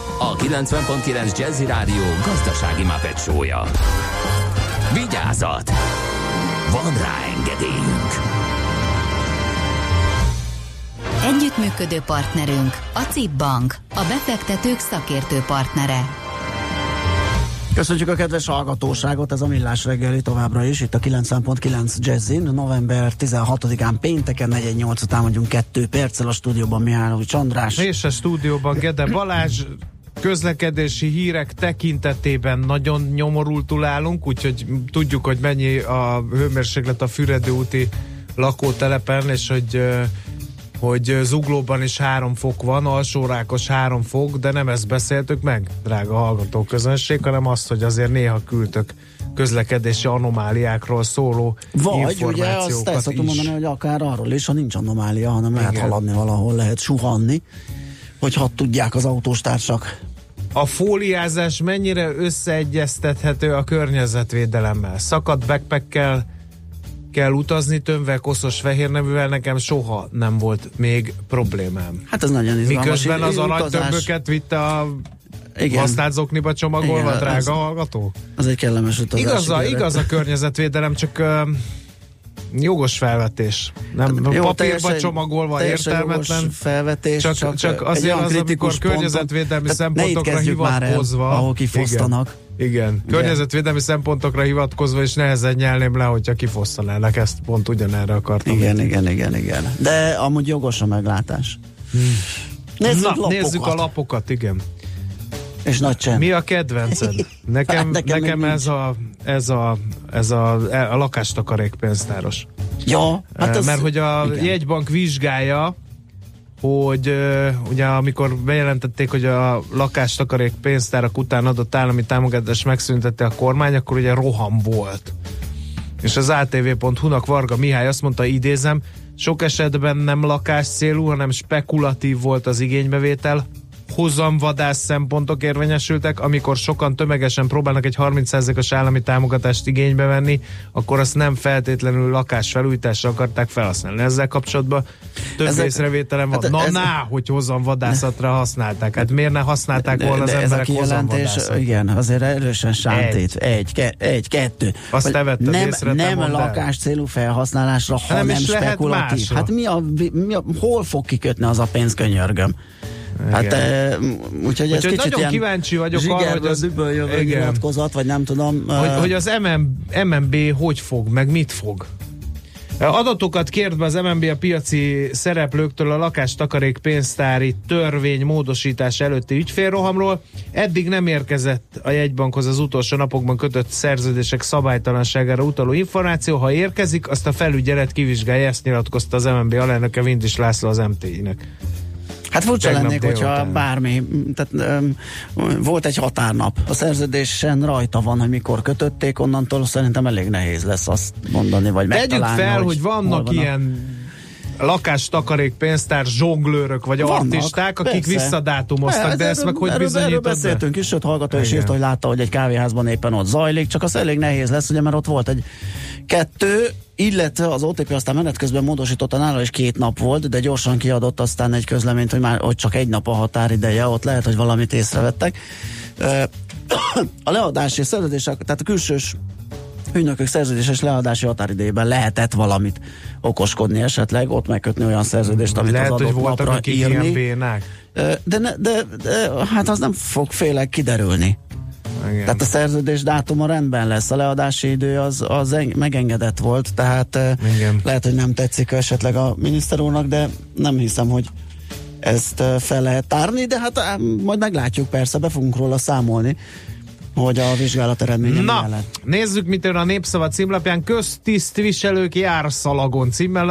a 90.9 Jazzy Rádió gazdasági mápecsója. Vigyázat! Van rá engedélyünk! Együttműködő partnerünk a CIP Bank, a befektetők szakértő partnere. Köszönjük a kedves hallgatóságot, ez a Millás reggeli továbbra is, itt a 90.9 Jazzin, november 16-án pénteken 4-8 után vagyunk 2 perccel, a stúdióban Mihálovics András. És a stúdióban Gede Balázs. Közlekedési hírek tekintetében nagyon nyomorultul állunk, úgyhogy tudjuk, hogy mennyi a hőmérséklet a Füredi úti lakótelepen, és hogy Zuglóban is 3 fok van, Alsórákos 3 fok, de nem ezt beszéltük meg, drága hallgatóközönség, hanem azt, hogy azért néha küldtök közlekedési anomáliákról szóló információkat is. Vagy ugye azt el szoktam mondani, hogy akár arról is, ha nincs anomália, hanem lehet haladni valahol, lehet suhanni, hogyha tudják az autóstársak. A fóliázás mennyire összeegyeztethető a környezetvédelemmel? Szakadt backpackkel kell utazni, tömve koszos fehérneművel, nekem soha nem volt még problémám. Hát ez nagyon izgalmas. Miközben az aranytömböket vitte a használt zokniba csomagolva, igen, drága hallgató. Az egy kellemes utazás. Igaz a környezetvédelem, csak jogos felvetés. Nem, jó, papírba csomagolva értelmetlen. Felvetés, csak azért az, amikor környezetvédelmi szempontokra hivatkozva. Ahol kifosztanak. Igen. Környezetvédelmi szempontokra hivatkozva, és nehezen nyelném le, hogyha kifosztanálnak. Ezt pont ugyanerre akartam. Igen. De amúgy jogos a meglátás. Nézzük a lapokat, igen. És nagy csend. Mi a kedvenced? Nekem ez a lakástakarék pénztáros. Ja, hát mert hogy a jegybank vizsgálja, hogy ugye amikor bejelentették, hogy a lakástakarék pénztárak után adott állami támogatást megszüntette a kormány, akkor ugye roham volt. És az atv.hu-nak Varga Mihály azt mondta, idézem, sok esetben nem lakás célú, hanem spekulatív volt az igénybevétel, hozamvadász szempontok érvényesültek, amikor sokan tömegesen próbálnak egy 30%-os állami támogatást igénybe venni, akkor azt nem feltétlenül lakásfelújításra akarták felhasználni. Ezzel kapcsolatban több észrevételem van. Hogy hozamvadászatra használták. Hát miért ne használták volna az emberek hozamvadászatra? Igen, azért erősen sántít. Kettő. Azt te vetted észre, te mondd el. Nem lakás célú felhasználásra, hanem spekulatív. Hát mi a, hol fog kikötni az a pénz, könyörgöm? Hát, úgyhogy ez kicsit nagyon kíváncsi vagyok arra, hogy az üből jövő nyilatkozat, vagy nem tudom. Hogy az MNB hogy fog, meg mit fog? Adatokat kért be az MNB a piaci szereplőktől a lakástakarék pénztári törvény módosítás előtti ügyfélrohamról. Eddig nem érkezett a jegybankhoz az utolsó napokban kötött szerződések szabálytalanságára utaló információ. Ha érkezik, azt a felügyelet kivizsgálja, ezt nyilatkozta az MNB alelnöke Vintis László az MT-nek. Hát furcsa lennék, hogyha bármi, tehát volt egy határnap, a szerződésen rajta van, hogy mikor kötötték, onnantól szerintem elég nehéz lesz azt mondani, vagy megtalálni. Tegyük fel, hogy vannak ilyen lakástakarék pénztár zsonglőrök, vagy artisták, akik visszadátumoztak, de ezt meg hogy bizonyítod? Erről beszéltünk is, sőt hallgató is írt, hogy látta, hogy egy kávéházban éppen ott zajlik, csak az elég nehéz lesz, ugye, mert ott volt egy 2, illetve az OTP aztán menet közben módosította, nála is 2 nap volt, de gyorsan kiadott aztán egy közleményt, hogy már ott csak 1 nap a határideje, ott lehet, hogy valamit észrevettek. A leadási szerződések, tehát a külsős ügynökök szerződéses leadási határidejében lehetett valamit okoskodni esetleg, ott megkötni olyan szerződést, amit lehet, az adott napra írni. De hát az nem fog félek kiderülni. Igen. Tehát a szerződés dátuma rendben lesz, a leadási idő az megengedett volt, tehát igen. Lehet, hogy nem tetszik esetleg a miniszter úrnak, de nem hiszem, hogy ezt fel lehet tárni, de hát majd meglátjuk, persze, be fogunk róla számolni, hogy a vizsgálat eredménye mi lett. Nézzük, mit jön a Népszava címlapján. Köztisztviselők járszalagon címmel.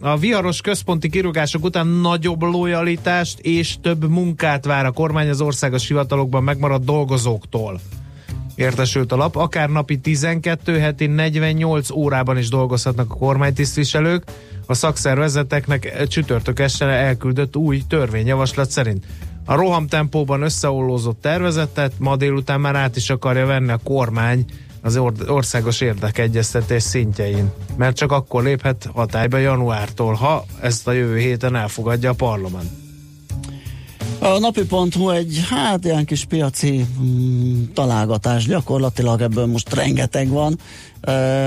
A viharos központi kirúgások után nagyobb lojalitást és több munkát vár a kormány az országos hivatalokban megmaradt dolgozóktól. Értesült a lap. Akár napi 12, heti 48 órában is dolgozhatnak a kormánytisztviselők. A szakszervezeteknek csütörtök este elküldött új törvényjavaslat szerint. A rohamtempóban összeollózott tervezetet ma délután már át is akarja venni a kormány az országos érdekegyeztetés szintjein, mert csak akkor léphet hatályba januártól, ha ezt a jövő héten elfogadja a parlament. A napi.hu egy ilyen kis piaci találgatás gyakorlatilag, ebből most rengeteg van.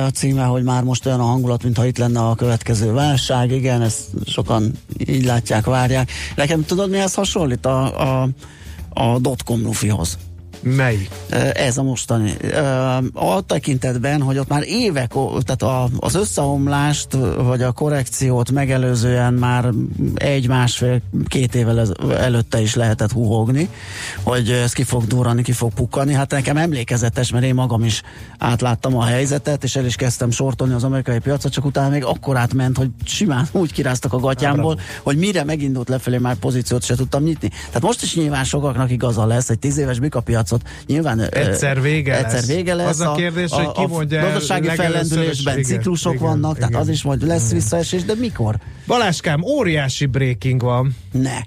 A címe, hogy már most olyan a hangulat, mintha itt lenne a következő válság. Igen, ezt sokan így látják, várják. Nekem tudod, mihez hasonlít a dotcom rufihoz? Melyik? Ez a mostani. A tekintetben, hogy ott már évek, tehát az összeomlást vagy a korrekciót megelőzően már 1-1,5-2 évvel előtte is lehetett huhogni, hogy ez ki fog durrani, ki fog pukkani. Hát nekem emlékezetes, mert én magam is átláttam a helyzetet, és el is kezdtem sortolni az amerikai piacot, csak utána még akkor átment, hogy simán úgy kiráztak a gatyámból, hogy mire megindult lefelé, már pozíciót se tudtam nyitni. Tehát most is nyilván sokaknak igaza lesz, egy 10 éves bikapiac nyilván egyszer vége lesz. Az a kérdés, hogy ki mondja el. A gazdasági fellendülésben ciklusok vannak, tehát az is majd lesz visszaesés, de mikor? Balázskám, óriási breaking van.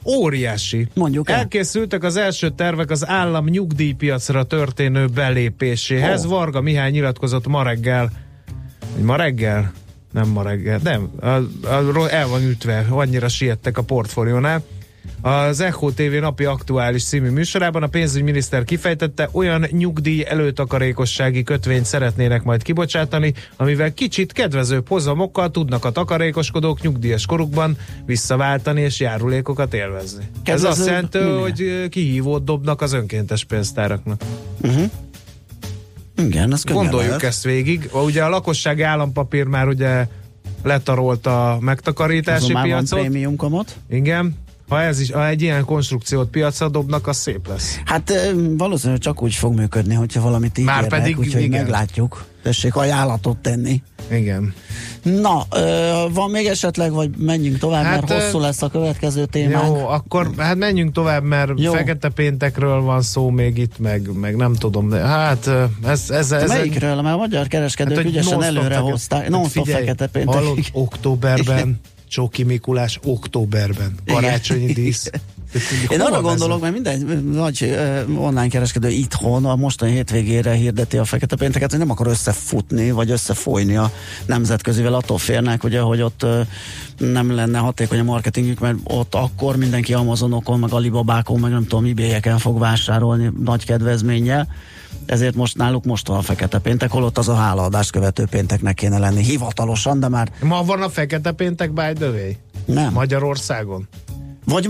Óriási. Mondjuk elkészültek az első tervek az állam nyugdíjpiacra történő belépéséhez. Varga Mihály nyilatkozott ma reggel? Nem ma reggel, nem. El van ütve, annyira siettek a portfóliónál. Az Echo TV napi aktuális című műsorában a pénzügyminiszter kifejtette, olyan nyugdíj előtakarékossági kötvényt szeretnének majd kibocsátani, amivel kicsit kedvezőbb hozamokkal tudnak a takarékoskodók nyugdíjas korukban visszaváltani és járulékokat élvezni. Kedvező, ez azt jelenti, hogy kihívót dobnak az önkéntes pénztáraknak. Igen, ez könnyen. Gondoljuk ezt végig. Ugye a lakossági állampapír már ugye letarolt a megtakarítási piacot. Van prémium kamat. Igen. Ha egy ilyen konstrukciót piacra dobnak, az szép lesz. Hát valószínűleg csak úgy fog működni, hogyha valamit ígérnek, pedig, úgyhogy meglátjuk. Tessék ajánlatot tenni. Igen. Na, van még esetleg, vagy menjünk tovább, mert hosszú lesz a következő témánk. Jó, akkor hát menjünk tovább, mert jó. Fekete péntekről van szó még itt, meg nem tudom, de hát ez melyikről? Mert a magyar kereskedők ügyesen előre hozták. Non-stop fekete péntek. Hallott, októberben Csoki Mikulás, októberben, karácsonyi dísz, Én arra gondolok, mert minden nagy online kereskedő itthon a mostani hétvégére hirdeti a fekete pénteket, hogy nem akar összefutni, vagy összefolyni a nemzetközivel, attól félnek, ugye, hogy ott nem lenne hatékony a marketingük, mert ott akkor mindenki Amazonokon, meg Alibabákon, meg nem tudom, eBay-eken fog vásárolni nagy kedvezménnyel, ezért most náluk most van a fekete péntek, holott az a hálaadást követő pénteknek kéne lenni hivatalosan, de már... Ma van a fekete péntek, by the way? Nem. Magyarországon? Vagy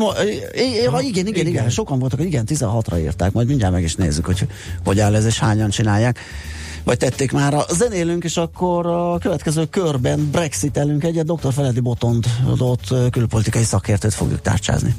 igen, sokan voltak, hogy igen, 16-ra írták, majd mindjárt meg is nézzük, hogy áll ez, és hányan csinálják. Vagy tették már a zenélünk, és akkor a következő körben brexitelünk egyet, dr. Feledi Botondot, külpolitikai szakértőt fogjuk tárcsázni.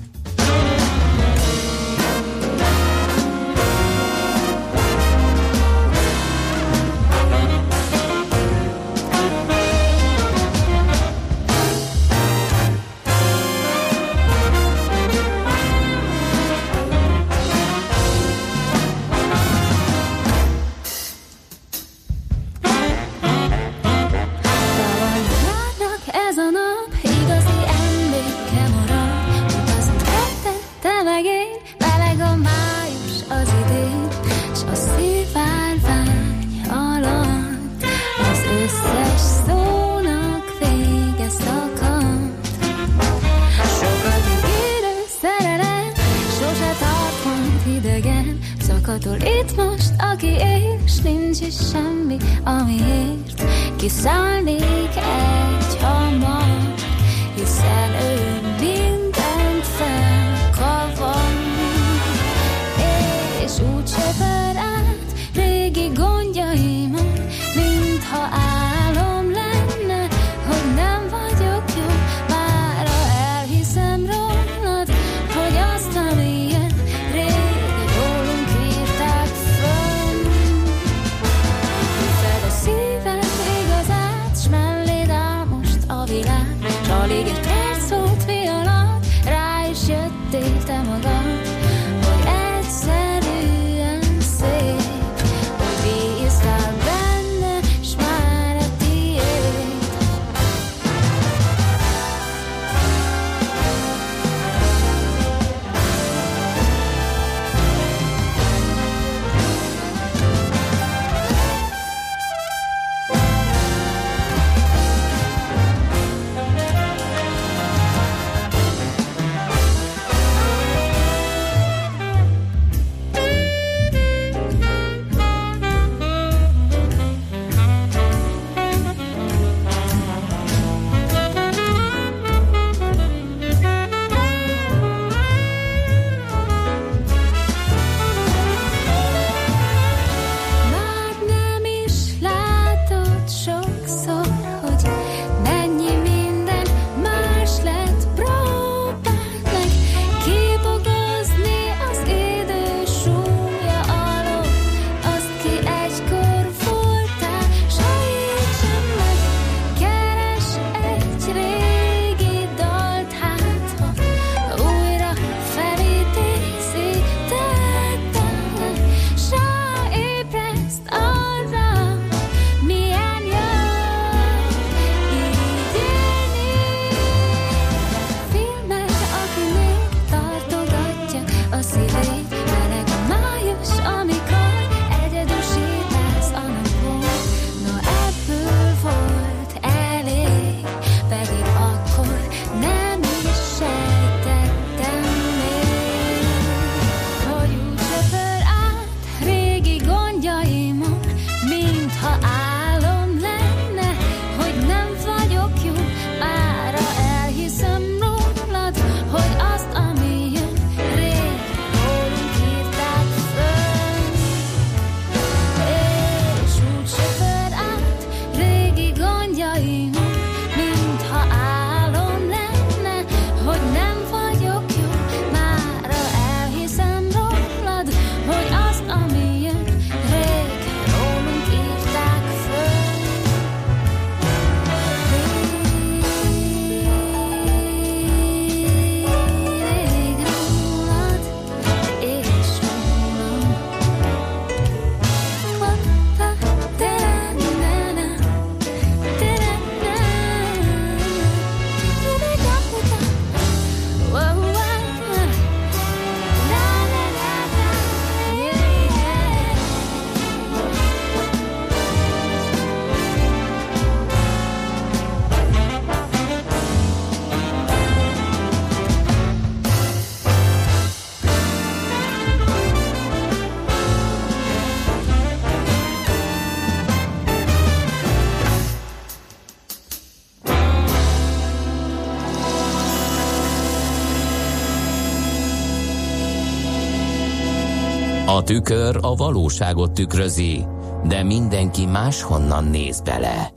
A tükör a valóságot tükrözi, de mindenki máshonnan néz bele.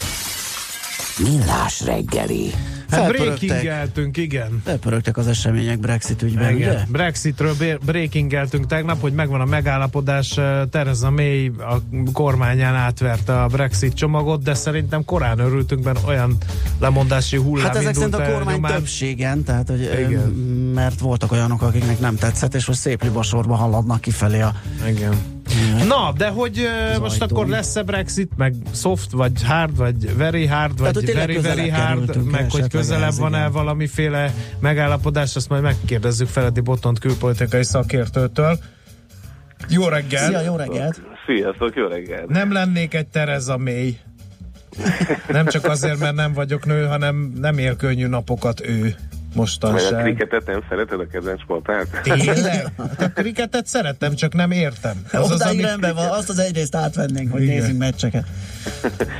Millás reggeli. Breakingeltünk, igen. Felpörögtek az események Brexit ügyben, igen. Ugye? Brexitről breakingeltünk tegnap, hogy megvan a megállapodás. Tereza May a kormányán átverte a Brexit csomagot, de szerintem korán örültünk, mert olyan lemondási hullám indult. Hát ezek szerint a kormány többségen, tehát, hogy, mert voltak olyanok, akiknek nem tetszett, és most szép libasorba haladnak kifelé a... Igen. Na, de hogy most akkor lesz-e Brexit, meg soft, vagy hard, vagy very hard, tehát, vagy very, very hard, meg hogy közelebb van-e valamiféle megállapodás, azt majd megkérdezzük Feledi Botond külpolitikai szakértőtől. Jó reggelt! Szia, jó reggelt! Sziasztok, jó reggelt! Nem lennék egy Tereza May. Nem csak azért, mert nem vagyok nő, hanem nem ér könnyű napokat ő. Mostanság. Mert a kriketet nem szereted, a kedvenc sportát? Tényleg? A kriketet szeretem, csak nem értem. Odáig rendben van, azt az egyrészt átvennénk, hogy nézzünk meccseket.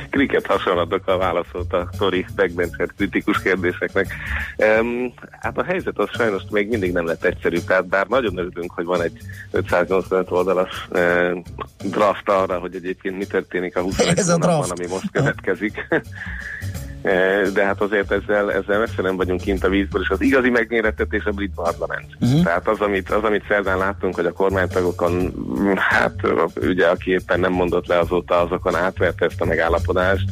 Kriket hasonlatokkal válaszolt a Tori Beckbencher kritikus kérdéseknek. Hát a helyzet az sajnos még mindig nem lett egyszerű, tehát bár nagyon örülünk, hogy van egy 585 oldalas draft arra, hogy egyébként mi történik a 21 hónapban, ami most következik. De hát azért ezzel messze nem vagyunk kint a vízből, és az igazi megmérettetés a brit parlament. Tehát az, amit szerdán láttunk, hogy a kormánytagokon, hát ugye aki éppen nem mondott le azóta, azokon átverte ezt a megállapodást,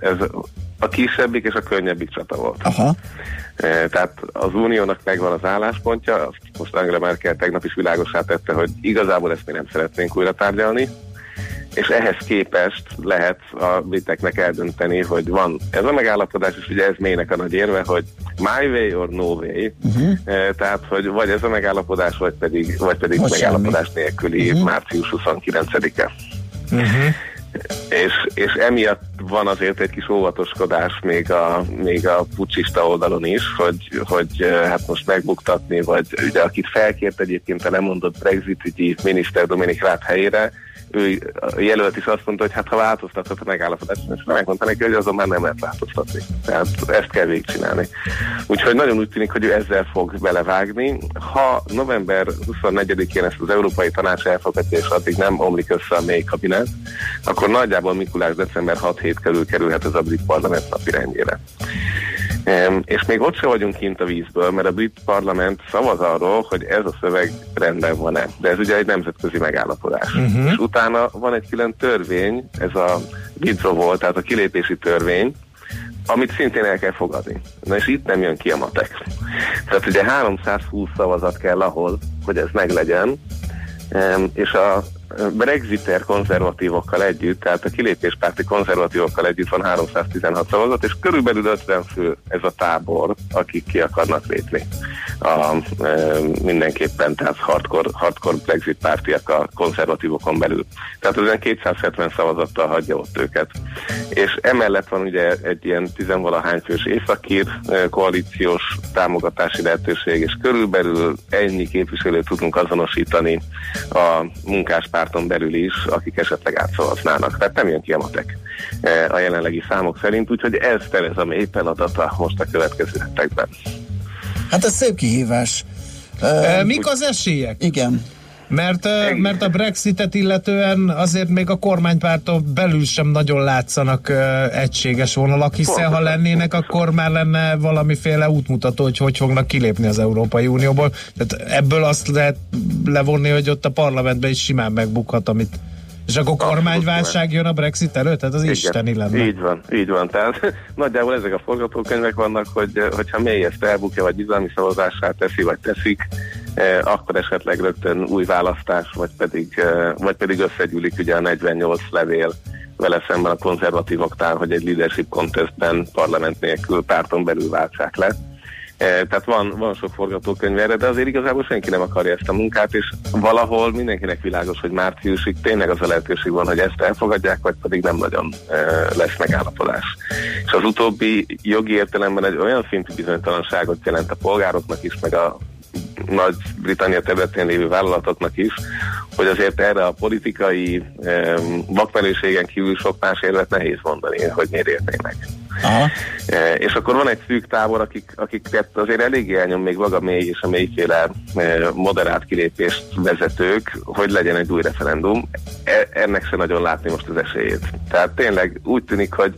ez a kisebbik és a könnyebbik csata volt. Aha. Tehát az uniónak megvan az álláspontja, azt most Angela Merkel tegnap is világossá tette, hogy igazából ezt mi nem szeretnénk újra tárgyalni, és ehhez képest lehet a briteknek eldönteni, hogy van ez a megállapodás, és ugye ez Maynek a nagy érve, hogy my way or no way, tehát, hogy vagy ez a megállapodás, vagy pedig megállapodás semmi nélküli március 29-e. És emiatt van azért egy kis óvatoskodás még a pucsista oldalon is, hogy hát most megbuktatni, vagy ugye akit felkért egyébként a lemondott brexit-ügyi miniszter Dominic Raab helyére, ő jelölt is azt mondta, hogy hát ha változtathat a megállapodást, és megmondta neki, hogy azon már nem lehet változtatni. Tehát ezt kell végigcsinálni. Úgyhogy nagyon úgy tűnik, hogy ő ezzel fog belevágni. Ha november 24-én ezt az Európai Tanács elfogadja, és addig nem omlik össze a May kabinet, akkor nagyjából Mikulás december 6-7 körül kerülhet ez a brit parlament napirendjére. És még ott se vagyunk kint a vízből, mert a brit parlament szavaz arról, hogy ez a szöveg rendben van-e. De ez ugye egy nemzetközi megállapodás. És utána van egy külön törvény, ez a withdrawal volt, tehát a kilépési törvény, amit szintén el kell fogadni. Na és itt nem jön ki a matek. Tehát ugye 320 szavazat kell ahhoz, hogy ez meglegyen, és a brexiter konzervatívokkal együtt, tehát a kilépéspárti konzervatívokkal együtt van 316 szavazat, és körülbelül 50 fő ez a tábor, akik ki akarnak lépni. Mindenképpen, tehát hardcore brexit pártiak a konzervatívokon belül. Tehát ezen 270 szavazattal hagyja ott őket. És emellett van ugye egy ilyen 10-valahány fős északír koalíciós támogatási lehetőség, és körülbelül ennyi képviselőt tudunk azonosítani a munkáspártiak párton belül is, akik esetleg átszavaznának. Tehát nem jön ki a matek a jelenlegi számok szerint, úgyhogy ez Tereza May feladata most a következő hetekben. Hát ez szép kihívás. Mik az esélyek? Igen. Mert a Brexitet illetően azért még a kormánypárton belül sem nagyon látszanak egységes vonalak, hiszen ha lennének, akkor már lenne valamiféle útmutató, hogy fognak kilépni az Európai Unióból. Tehát ebből azt lehet levonni, hogy ott a parlamentben is simán megbukhat, amit... És akkor kormányválság jön a Brexit előtt? Tehát az isteni lenne. Így van. Tehát nagyjából ezek a forgatókönyvek vannak, hogyha May ezt elbukja, vagy bizalmi szavazássá teszi, vagy teszik, akkor esetleg rögtön új választás, vagy pedig összegyűlik ugye a 48 levél vele szemben a konzervatívoktán, hogy egy leadership contestben parlament nélkül párton belül váltsák le. Tehát van sok forgatókönyv erre, de azért igazából senki nem akarja ezt a munkát, és valahol mindenkinek világos, hogy márciusig tényleg az a lehetőség van, hogy ezt elfogadják, vagy pedig nem nagyon lesz megállapodás. És az utóbbi jogi értelemben egy olyan szintű bizonytalanságot jelent a polgároknak is, meg a Nagy-Britannia területén lévő vállalatoknak is, hogy azért erre a politikai vakmerőségen kívül sok más érvet nehéz mondani, hogy miért értenek. És akkor van egy szűk tábor, akiket azért eléggé elnyom még maga mély és a mélyféle moderált kilépést vezetők, hogy legyen egy új referendum. Ennek se nagyon látni most az esélyét. Tehát tényleg úgy tűnik, hogy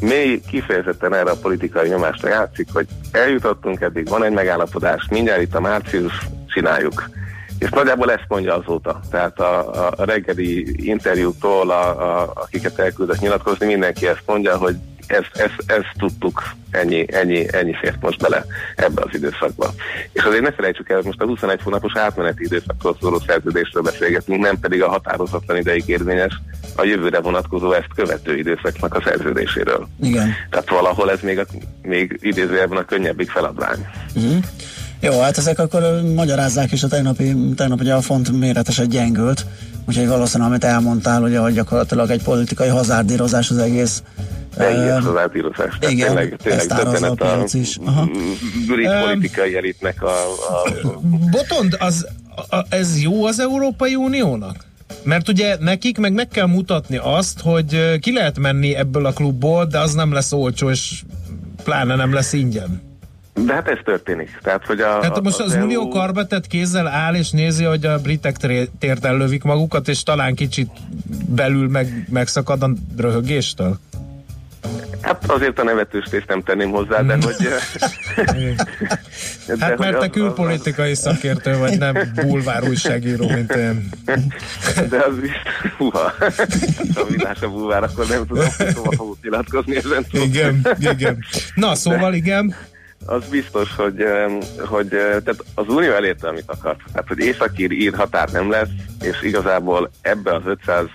mély kifejezetten erre a politikai nyomásra játszik, hogy eljutottunk eddig, van egy megállapodás, mindjárt itt a március, csináljuk. És nagyjából ezt mondja azóta. Tehát a reggeli interjútól, akiket elküldött nyilatkozni, mindenki ezt mondja, hogy ezt tudtuk, ennyi fért most bele ebbe az időszakba. És azért ne felejtsük el, hogy most a 21 hónapos átmeneti időszakról szóló szerződésről beszélgetünk, nem pedig a határozatlan ideig érvényes, a jövőre vonatkozó ezt követő időszaknak a szerződéséről. Igen. Tehát valahol ez még idézőjelben a könnyebbik feladvány. Mm. Jó, hát ezek akkor magyarázzák is a tegnap ugye a font méretesen gyengült, úgyhogy valószínűleg amit elmondtál, hogy gyakorlatilag egy politikai hazárdírozás az egész. Egész hazárdírozás, tehát igen, tényleg döbbenet a brit politikai elitnek Botond, ez jó az Európai Uniónak? Mert ugye nekik meg kell mutatni azt, hogy ki lehet menni ebből a klubból, de az nem lesz olcsó, és pláne nem lesz ingyen. De hát ez történik. Tehát, hogy hát most az Unió karbetett kézzel áll és nézi, hogy a britek térden lövik magukat, és talán kicsit belül megszakad a röhögéstől? Hát azért a nevetős részt nem tenném hozzá, de hogy... hát mert te külpolitikai szakértő vagy, nem bulvár újságíró, mint én. De az biztos, a villás a bulvár, akkor nem tudom, hogy hova nyilatkozni ezen. Igen. Na, szóval de. Igen. Az biztos, hogy tehát az Unió elérte, amit akart. Tehát, hogy északír határ nem lesz, és igazából ebbe az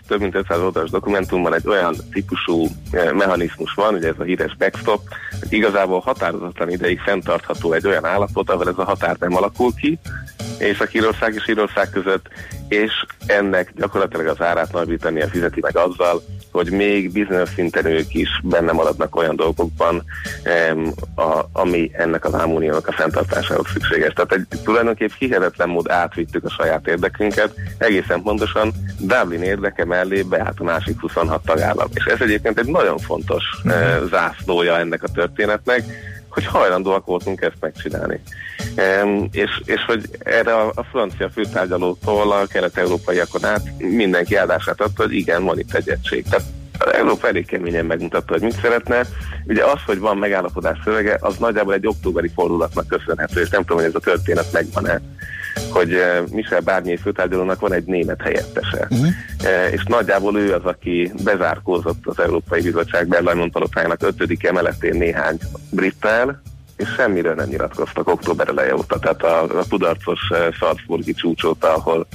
több mint 500 oldalas dokumentumban egy olyan típusú mechanizmus van, ugye ez a híres backstop, hogy igazából határozatlan ideig fenntartható egy olyan állapot, ahol ez a határ nem alakul ki, Észak-Írország és Írország között, és ennek gyakorlatilag az árát Nagy-Britannia fizeti meg azzal, hogy még bizonyos szinten ők is benne maradnak olyan dolgokban, ami ennek az ámuniónak a fenntartásához szükséges. Tehát tulajdonképp hihetetlen mód átvittük a saját érdekünket, egészen pontosan Dublin érdeke mellé beállt a másik 26 tagállam. És ez egyébként egy nagyon fontos zászlója ennek a történetnek, hogy hajlandóak voltunk ezt megcsinálni. És hogy erre a francia főtárgyalótól a kelet-európaiakon át mindenki áldását adta, hogy igen, van itt egy egység. Tehát Európa elég keményen megmutatta, hogy mit szeretne. Ugye az, hogy van megállapodás szövege, az nagyjából egy októberi fordulatnak köszönhető, és nem tudom, hogy ez a történet megvan-e, hogy Michel Barnier főtárgyalónak van egy német helyettese. Uh-huh. És nagyjából ő az, aki bezárkózott az Európai Bizottság Berlaymont palotájának 5. emeletén néhány brittel, és semmiről nem nyilatkoztak október eleje óta, tehát a kudarcos salzburgi csúcs óta, ahol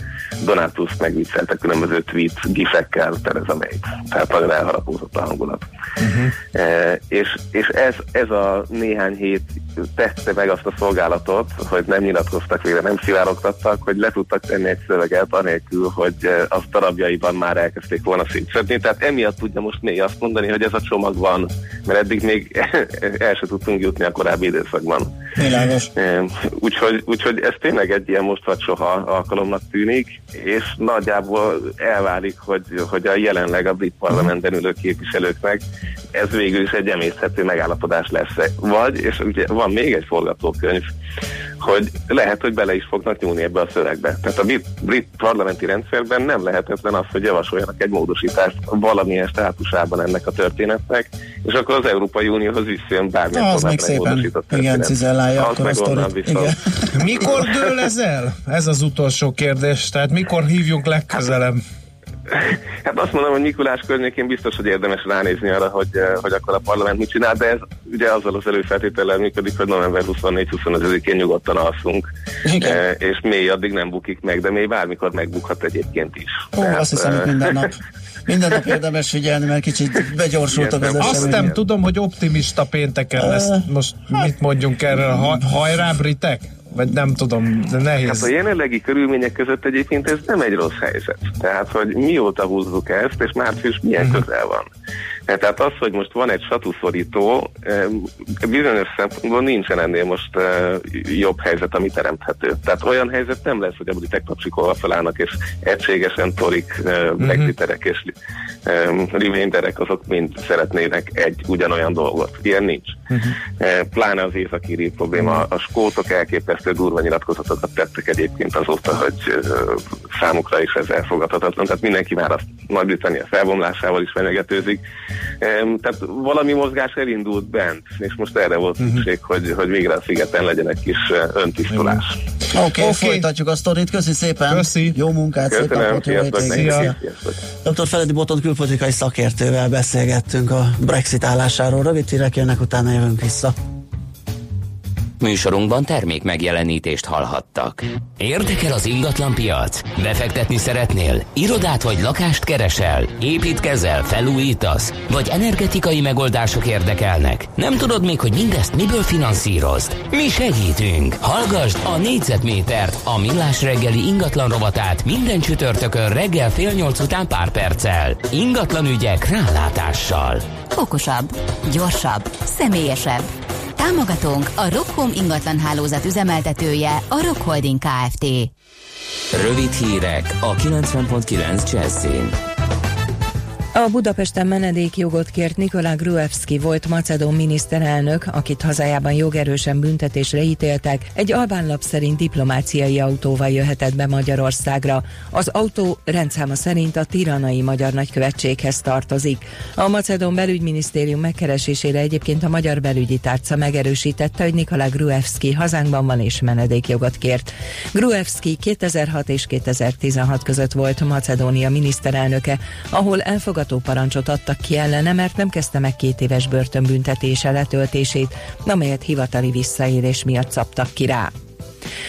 Donald Trump megviccelte különböző tweet gifekkel Tereza Mayt. Tehát nagyon elharapózott a hangulat. Uh-huh. És ez a néhány hét tette meg azt a szolgálatot, hogy nem nyilatkoztak végre, nem szivárogtattak, hogy le tudtak tenni egy szöveget anélkül, hogy az darabjaiban már elkezdték volna szétszedni. Tehát emiatt tudja most még azt mondani, hogy ez a csomag van, mert eddig még el se tudtunk jutni a korábbi időszakban. Világos. Úgyhogy ez tényleg egy ilyen most vagy soha alkalomnak tűnik, és nagyjából elválik, hogy a jelenleg a brit parlamenten ülő képviselőknek ez végül is egy emészhető megállapodás lesz. Vagy, és ugye van még egy forgatókönyv, hogy lehet, hogy bele is fognak nyúlni ebbe a szövegbe. Tehát a brit parlamenti rendszerben nem lehetetlen az, hogy javasoljanak egy módosítást valamilyen státusában ennek a történetnek, és akkor az Európai Unióhoz visszajön bármilyen formátra módosított történet. Igen. Mikor dől ez el? Ez az utolsó kérdés. Tehát mikor hívjunk legközelebb? Hát azt mondom, hogy Mikulás környékén biztos, hogy érdemes ránézni arra, hogy akkor a parlament mit csinál, de ez ugye azzal az előfeltétellel működik, hogy november 24-25-én nyugodtan alszunk, és mély addig nem bukik meg, de mély bármikor megbukhat egyébként is. Ó, azt hiszem, hogy minden nap érdemes figyelni, mert kicsit begyorsultak az események. Azt nem tudom, hogy optimista pénteken lesz. Most mit mondjunk erre? Hajrá, britek? Vagy nem tudom, de nehéz. Hát a jelenlegi körülmények között egyébként ez nem egy rossz helyzet. Tehát, hogy mióta húzzuk ezt, és március milyen közel van. Tehát az, hogy most van egy satuszorító, bizonyos szempontból nincsen ennél most jobb helyzet, ami teremthető. Tehát olyan helyzet nem lesz, hogy a britek kapcsikolva felállnak, és egységesen torik, brexiterek és remainderek, azok mind szeretnének egy ugyanolyan dolgot. Ilyen nincs. Pláne az északíri probléma. A skótok elképesztő durva nyilatkozatokat tettek egyébként azóta, hogy számukra is ez elfogadhatatlan. Tehát mindenki már azt Nagy-Britannia felbomlásával is fenyegetőzik. Tehát valami mozgás elindult bent, és most erre volt szükség, hogy végre a szigeten legyen egy kis öntisztulás. Oké, folytatjuk a sztorit. Köszi szépen! Köszi. Jó munkát! Köszönöm, sziasztok! Dr. Feledi Botond külpolitikai szakértővel beszélgettünk a Brexit állásáról. Rövid hírek jönnek, utána jövünk vissza. Műsorunkban termék megjelenítést hallhattak. Érdekel az ingatlanpiac? Befektetni szeretnél? Irodát vagy lakást keresel? Építkezel? Felújítasz? Vagy energetikai megoldások érdekelnek? Nem tudod még, hogy mindezt miből finanszírozd? Mi segítünk! Hallgasd a Négyzetmétert, a Millás reggeli ingatlan rovatát minden csütörtökön reggel fél nyolc után pár perccel. Ingatlan ügyek rálátással. Okosabb, gyorsabb, személyesebb. Támogatónk a Rock Home ingatlan hálózat üzemeltetője, a Rock Holding Kft. Rövid hírek a 90.9 Jazzyn. A Budapesten menedékjogot kért Nikola Gruevski volt macedón miniszterelnök, akit hazájában jogerősen büntetésre ítéltek, egy albán lap szerint diplomáciai autóval jöhetett be Magyarországra. Az autó rendszáma szerint a tiranai magyar nagykövetséghez tartozik. A macedón belügyminisztérium megkeresésére egyébként a magyar belügyi tárca megerősítette, hogy Nikola Gruevski hazánkban van és menedékjogot kért. Gruevski 2006 és 2016 között volt Macedónia miniszterelnöke, ahol elfogadott parancsot adtak ki ellene, mert nem kezdte meg 2 éves börtönbüntetése letöltését, amelyet hivatali visszaélés miatt szabtak ki rá.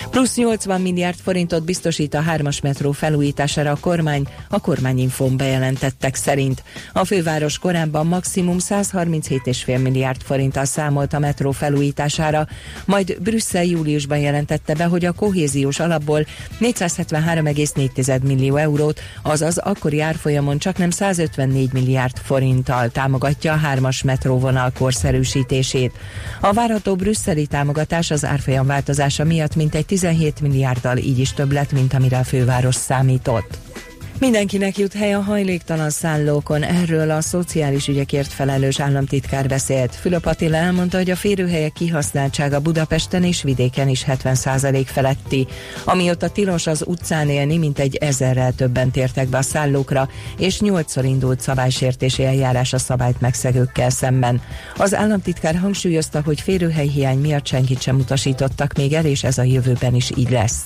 Plusz 80 milliárd forintot biztosít a 3-as metró felújítására a kormány, a kormányinfón bejelentettek szerint. A főváros korábban maximum 137,5 milliárd forinttal számolt a metró felújítására, majd Brüsszel júliusban jelentette be, hogy a kohéziós alapból 473,4 millió eurót, azaz akkori árfolyamon csaknem 154 milliárd forinttal támogatja a 3-as metróvonal korszerűsítését. A várható brüsszeli támogatás az árfolyam változása miatt mintegy 17 milliárddal, így is több lett, mint amire a főváros számított. Mindenkinek jut hely a hajléktalan szállókon, erről a szociális ügyekért felelős államtitkár beszélt. Fülöp Attila elmondta, hogy a férőhelyek kihasználtsága Budapesten és vidéken is 70% feletti. Amióta tilos az utcán élni, mintegy 1000-rel többen tértek be a szállókra, és 8-szor indult szabálysértési eljárás a szabályt megszegőkkel szemben. Az államtitkár hangsúlyozta, hogy férőhely hiány miatt senkit sem utasítottak még el, és ez a jövőben is így lesz.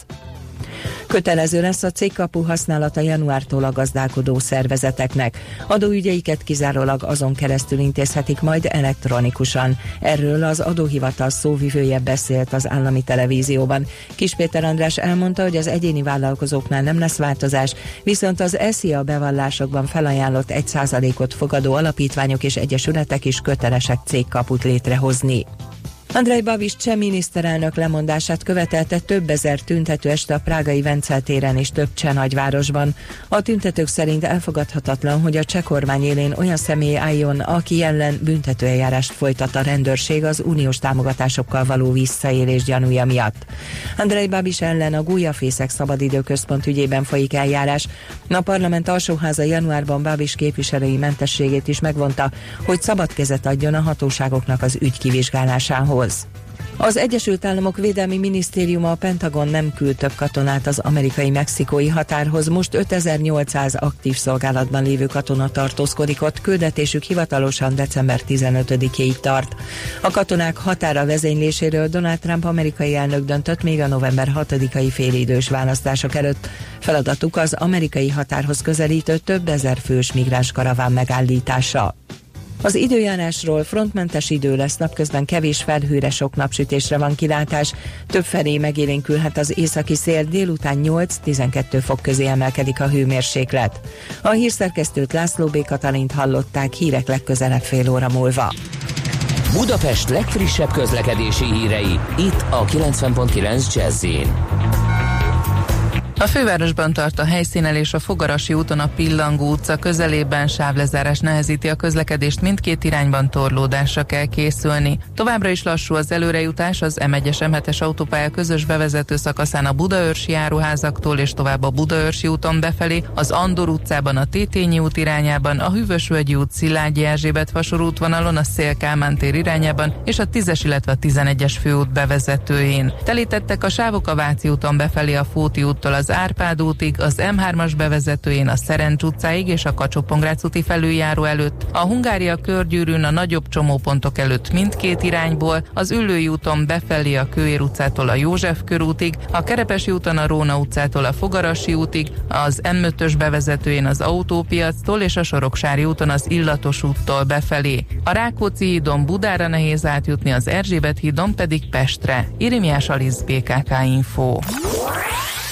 Kötelező lesz a cégkapu használata januártól a gazdálkodó szervezeteknek. Adóügyeiket kizárólag azon keresztül intézhetik majd elektronikusan. Erről az adóhivatal szóvivője beszélt az állami televízióban. Kis Péter András elmondta, hogy az egyéni vállalkozóknál nem lesz változás, viszont az SZIA bevallásokban felajánlott 1%-ot fogadó alapítványok és egyesületek is kötelesek cégkaput létrehozni. Andrej Babiš cseh miniszterelnök lemondását követelte több ezer tüntető este a prágai Vencel téren és több cseh nagyvárosban. A tüntetők szerint elfogadhatatlan, hogy a cseh kormány élén olyan személy álljon, aki ellen büntetőeljárást folytat a rendőrség az uniós támogatásokkal való visszaélés gyanúja miatt. Andrej Babiš ellen a Gólyafészek Szabadidőközpont ügyében folyik eljárás. A parlament alsóháza januárban Babiš képviselői mentességét is megvonta, hogy szabad kezet adjon a hatóságoknak az ügy kivizsgálásához. Az Egyesült Államok Védelmi Minisztériuma, a Pentagon nem küld több katonát az amerikai-mexikói határhoz, most 5800 aktív szolgálatban lévő katona tartózkodik ott, küldetésük hivatalosan december 15-éig tart. A katonák határa vezényléséről Donald Trump amerikai elnök döntött még a november 6-ai félidős választások előtt. Feladatuk az amerikai határhoz közelítő több ezer fős migráns karaván megállítása. Az időjárásról: frontmentes idő lesz, napközben kevés felhőre, sok napsütésre van kilátás, többfelé megélénkülhet az északi szél, délután 8-12 fok közé emelkedik a hőmérséklet. A hírszerkesztőt, László B. Katalint hallották, hírek legközelebb fél óra múlva. Budapest legfrissebb közlekedési hírei, itt a 90.9 Jazzy. A fővárosban tart a helyszínen és a Fogarasi úton a Pillangó utca közelében sávlezárás nehezíti a közlekedést, mindkét irányban torlódásra kell készülni. Továbbra is lassú az előrejutás az M1-es M7-es autópálya közös bevezető szakaszán a budaörsi áruházaktól és tovább a budaörsi úton befelé, az Andor utcában a Tétényi út irányában, a Hűvösvölgyi út Szilágyi Erzsébet vasúr útvonalon, a Szél-Kálmán tér irányában és a 10-es, illetve a 11-es főút bevezetőjén. Telítettek a sávok a Váci úton befelé a Fóti úttól az Árpád útig, az M3-as bevezetőjén a Szerencs utcáig és a Kacsó-Pongrác úti felüljáró előtt, a Hungária körgyűrűn a nagyobb csomópontok előtt mindkét irányból, az Üllői úton befelé a Kőér utcától a József körútig, a Kerepesi úton a Róna utcától a Fogarasi útig, az M5-ös bevezetőjén az Autópiactól és a Soroksári úton az Illatos úttól befelé. A Rákóczi hídon Budára nehéz átjutni, az Erzsébet hídon pedig Pestre. Irimiás Alisz, BKK Info.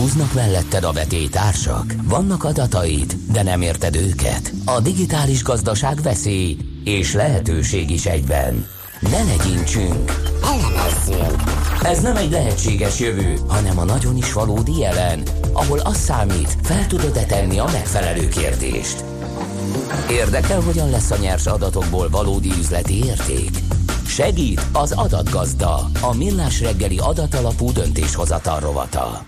Húznak melletted a vetélytársak, vannak adataid, de nem érted őket. A digitális gazdaság veszély és lehetőség is egyben. Ne legyintsünk! Elemezzünk! Ez nem egy lehetséges jövő, hanem a nagyon is valódi jelen, ahol az számít, fel tudod-e tenni a megfelelő kérdést. Érdekel, hogyan lesz a nyers adatokból valódi üzleti érték? Segít az adatgazda, a Millás reggeli adatalapú döntéshozatal rovata.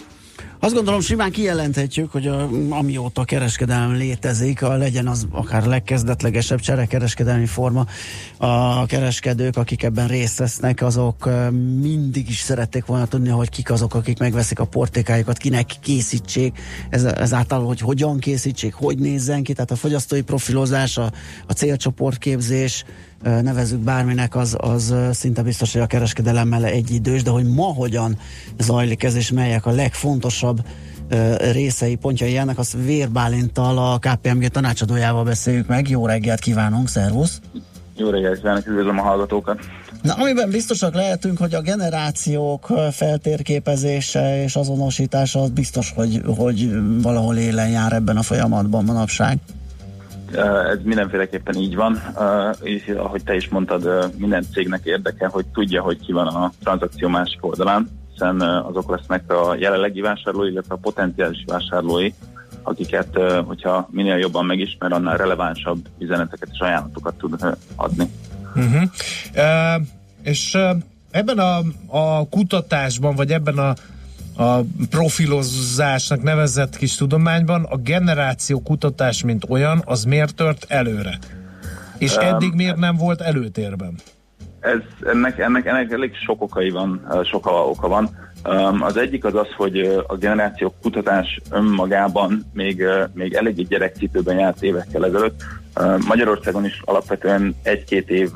Azt gondolom, simán kijelenthetjük, hogy amióta kereskedelem létezik, legyen az akár legkezdetlegesebb cserekereskedelmi forma, a kereskedők, akik ebben részt vesznek, azok mindig is szerették volna tudni, hogy kik azok, akik megveszik a portékájukat, kinek készítsék, ezáltal, hogy hogyan készítsék, hogy nézzen ki, tehát a fogyasztói profilozás, a célcsoportképzés, nevezzük bárminek, az szinte biztos, hogy a kereskedelemmel egyidős, de hogy ma hogyan zajlik ez, és melyek a legfontosabb részei, pontjai ennek, azt Vér Bálinttal, a KPMG tanácsadójával beszéljük meg. Jó reggelt kívánunk, szervusz! Jó reggelt kívánok, üdvözlöm a hallgatókat! Na, amiben biztosak lehetünk, hogy a generációk feltérképezése és azonosítása az biztos, hogy valahol élen jár ebben a folyamatban manapság. Ez mindenféleképpen így van, és ahogy te is mondtad, minden cégnek érdeke, hogy tudja, hogy ki van a tranzakció másik oldalán, hiszen azok lesznek a jelenlegi vásárlói, illetve a potenciális vásárlói, akiket, hogyha minél jobban megismer, annál relevánsabb üzeneteket és ajánlatokat tud adni. Uh-huh. És ebben a kutatásban, vagy ebben a a profilozásnak nevezett kis tudományban a generációkutatás, mint olyan, az miért tört előre? És eddig miért nem volt előtérben? Ennek elég sok okai van, sok oka van. Az egyik az az, hogy a generációk kutatás önmagában még eléggé gyerekcipőben járt évekkel ezelőtt. Magyarországon is alapvetően 1-2 év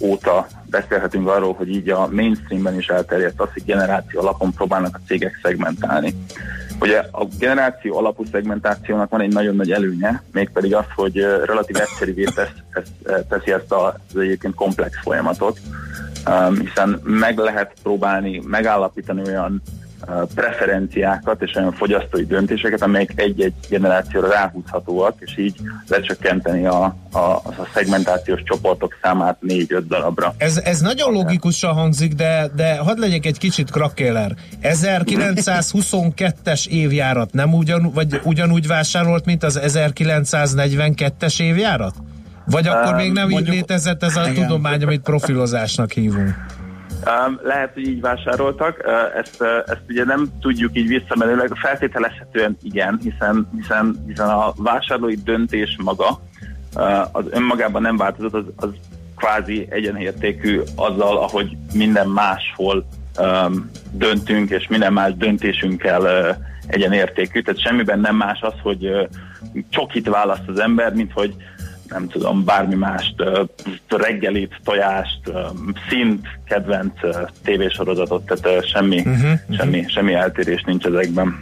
óta beszélhetünk arról, hogy így a mainstreamben is elterjedt az, hogy generáció alapon próbálnak a cégek szegmentálni. Ugye a generáció alapú szegmentációnak van egy nagyon nagy előnye, mégpedig az, hogy relatív egyszerűvé teszi ezt az egyébként komplex folyamatot, hiszen meg lehet próbálni megállapítani olyan preferenciákat és olyan fogyasztói döntéseket, amelyek egy-egy generációra ráhúzhatóak, és így lecsökkenteni a szegmentációs csoportok számát 4-5 darabra. Ez nagyon logikusan hangzik, de hadd legyek egy kicsit krakéler. 1922-es évjárat nem ugyanúgy vásárolt, mint az 1942-es évjárat? Vagy akkor még nem így létezett ez a tudomány, amit profilozásnak hívunk? Lehet, hogy így vásároltak, ezt ugye nem tudjuk így visszamenőleg, feltételezhetően igen, hiszen a vásárlói döntés maga az önmagában nem változott, az kvázi egyenértékű azzal, ahogy minden máshol döntünk, és minden más döntésünkkel egyenértékű, tehát semmiben nem más az, hogy csokit választ az ember, mint hogy nem tudom, bármi mást, reggelit, tojást, szint, kedvenc tévésorozatot, tehát semmi eltérés nincs ezekben.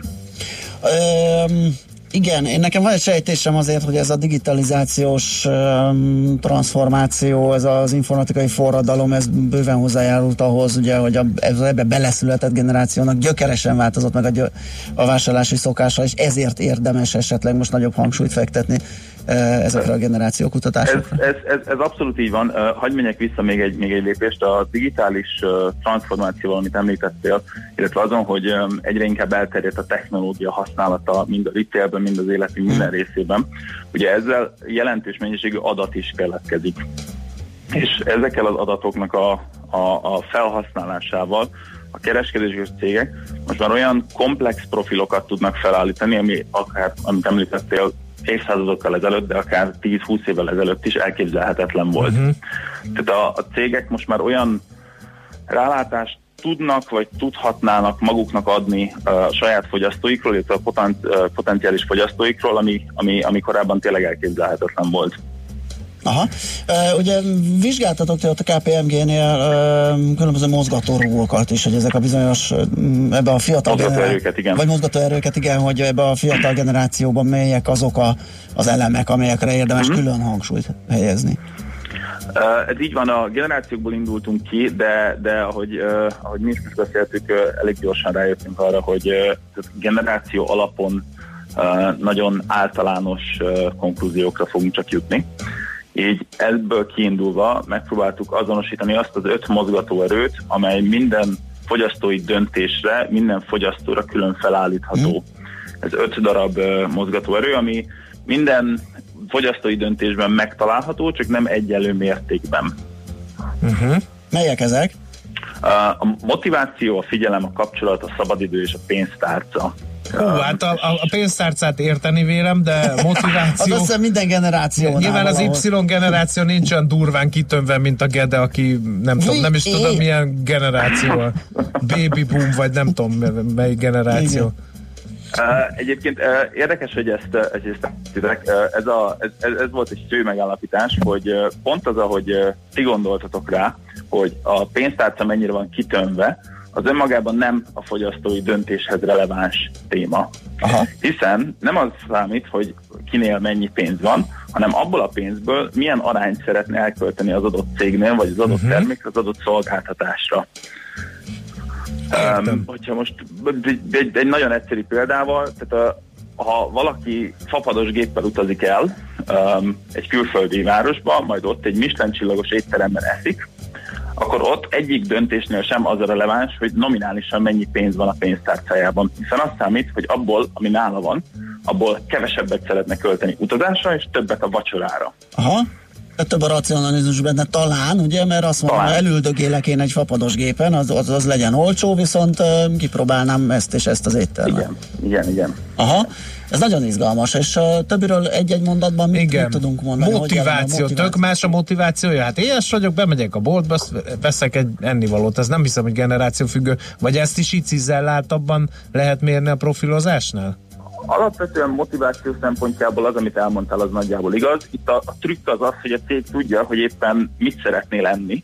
Igen, nekem van egy sejtésem azért, hogy ez a digitalizációs transformáció, ez az informatikai forradalom, ez bőven hozzájárult ahhoz, ugye, hogy az ebbe beleszületett generációnak gyökeresen változott meg a vásárlási szokása, és ezért érdemes esetleg most nagyobb hangsúlyt fektetni ezekre a generációkutatásokra. Ez abszolút így van. Hadd menjek vissza még egy lépést. A digitális transformációval, amit említettél, illetve azon, hogy egyre inkább elterjedt a technológia használata mind a retailben, mind az életünk minden részében. Ugye ezzel jelentős mennyiségű adat is keletkezik. És ezekkel az adatoknak a felhasználásával a kereskedési cégek most már olyan komplex profilokat tudnak felállítani, ami akár, amit említettél, évszázadokkal ezelőtt, de akár 10-20 évvel ezelőtt is elképzelhetetlen volt. Tehát a cégek most már olyan rálátást tudnak, vagy tudhatnának maguknak adni a saját fogyasztóikról, illetve a potenciális fogyasztóikról, ami korábban tényleg elképzelhetetlen volt. Aha. Ugye vizsgáltatok te ott a KPMG-nél különböző mozgatórugókat is, hogy ezek a bizonyos ebbe a fiatal mozgatóerőket, igen, hogy ebbe a fiatal generációban melyek azok az elemek, amelyekre érdemes külön hangsúlyt helyezni. Ez így van, a generációkból indultunk ki, de ahogy mi is beszéltük, elég gyorsan rájöttünk arra, hogy generáció alapon nagyon általános konklúziókra fogunk csak jutni. Így ebből kiindulva megpróbáltuk azonosítani azt az 5 mozgatóerőt, amely minden fogyasztói döntésre, minden fogyasztóra külön felállítható. Ez 5 darab mozgatóerő, ami minden fogyasztói döntésben megtalálható, csak nem egyenlő mértékben. Melyek ezek? A motiváció, a figyelem, a kapcsolat, a szabadidő és a pénztárca. Hát a pénztárcát érteni vélem, de motiváció... az össze minden generációnál. Nyilván az Y generáció nincs olyan durván kitömve, mint a Gede, aki nem tudom milyen generáció. Baby boom, vagy nem tudom melyik generáció. Egyébként érdekes, hogy ez volt egy fő megállapítás, hogy pont az, ahogy ti gondoltatok rá, hogy a pénztárca mennyire van kitömve, az önmagában nem a fogyasztói döntéshez releváns téma. Aha. Hiszen nem az számít, hogy kinél mennyi pénz van, hanem abból a pénzből milyen arányt szeretne elkölteni az adott cégnél, vagy az adott termékre, az adott szolgáltatásra. Hogyha most egy nagyon egyszerű példával, tehát ha valaki fapados géppel utazik el egy külföldi városba, majd ott egy Michelin csillagos étteremben eszik, akkor ott egyik döntésnél sem az a releváns, hogy nominálisan mennyi pénz van a pénztárcájában. Hiszen azt számít, hogy abból, ami nála van, abból kevesebbet szeretne költeni utazásra, és többet a vacsorára. Aha. több a racionalizmus benne talán, ugye, mert azt mondom, elüldögélek én egy fapados gépen, az legyen olcsó, viszont kipróbálnám ezt és ezt az éttermet. Igen. Aha, ez nagyon izgalmas, és többiről egy-egy mondatban mit tudunk mondani? Motiváció, tök más a motivációja. Hát éhes vagyok, bemegyek a boltba, veszek egy ennivalót, ez nem hiszem, hogy generációfüggő, vagy ezt is icizelláltabban lehet mérni a profilozásnál? Alapvetően motiváció szempontjából az, amit elmondtál, az nagyjából igaz. Itt a trükk az az, hogy a cég tudja, hogy éppen mit szeretnél enni,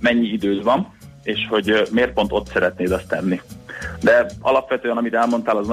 mennyi időd van, és hogy miért pont ott szeretnéd azt enni. De alapvetően, amit elmondtál, az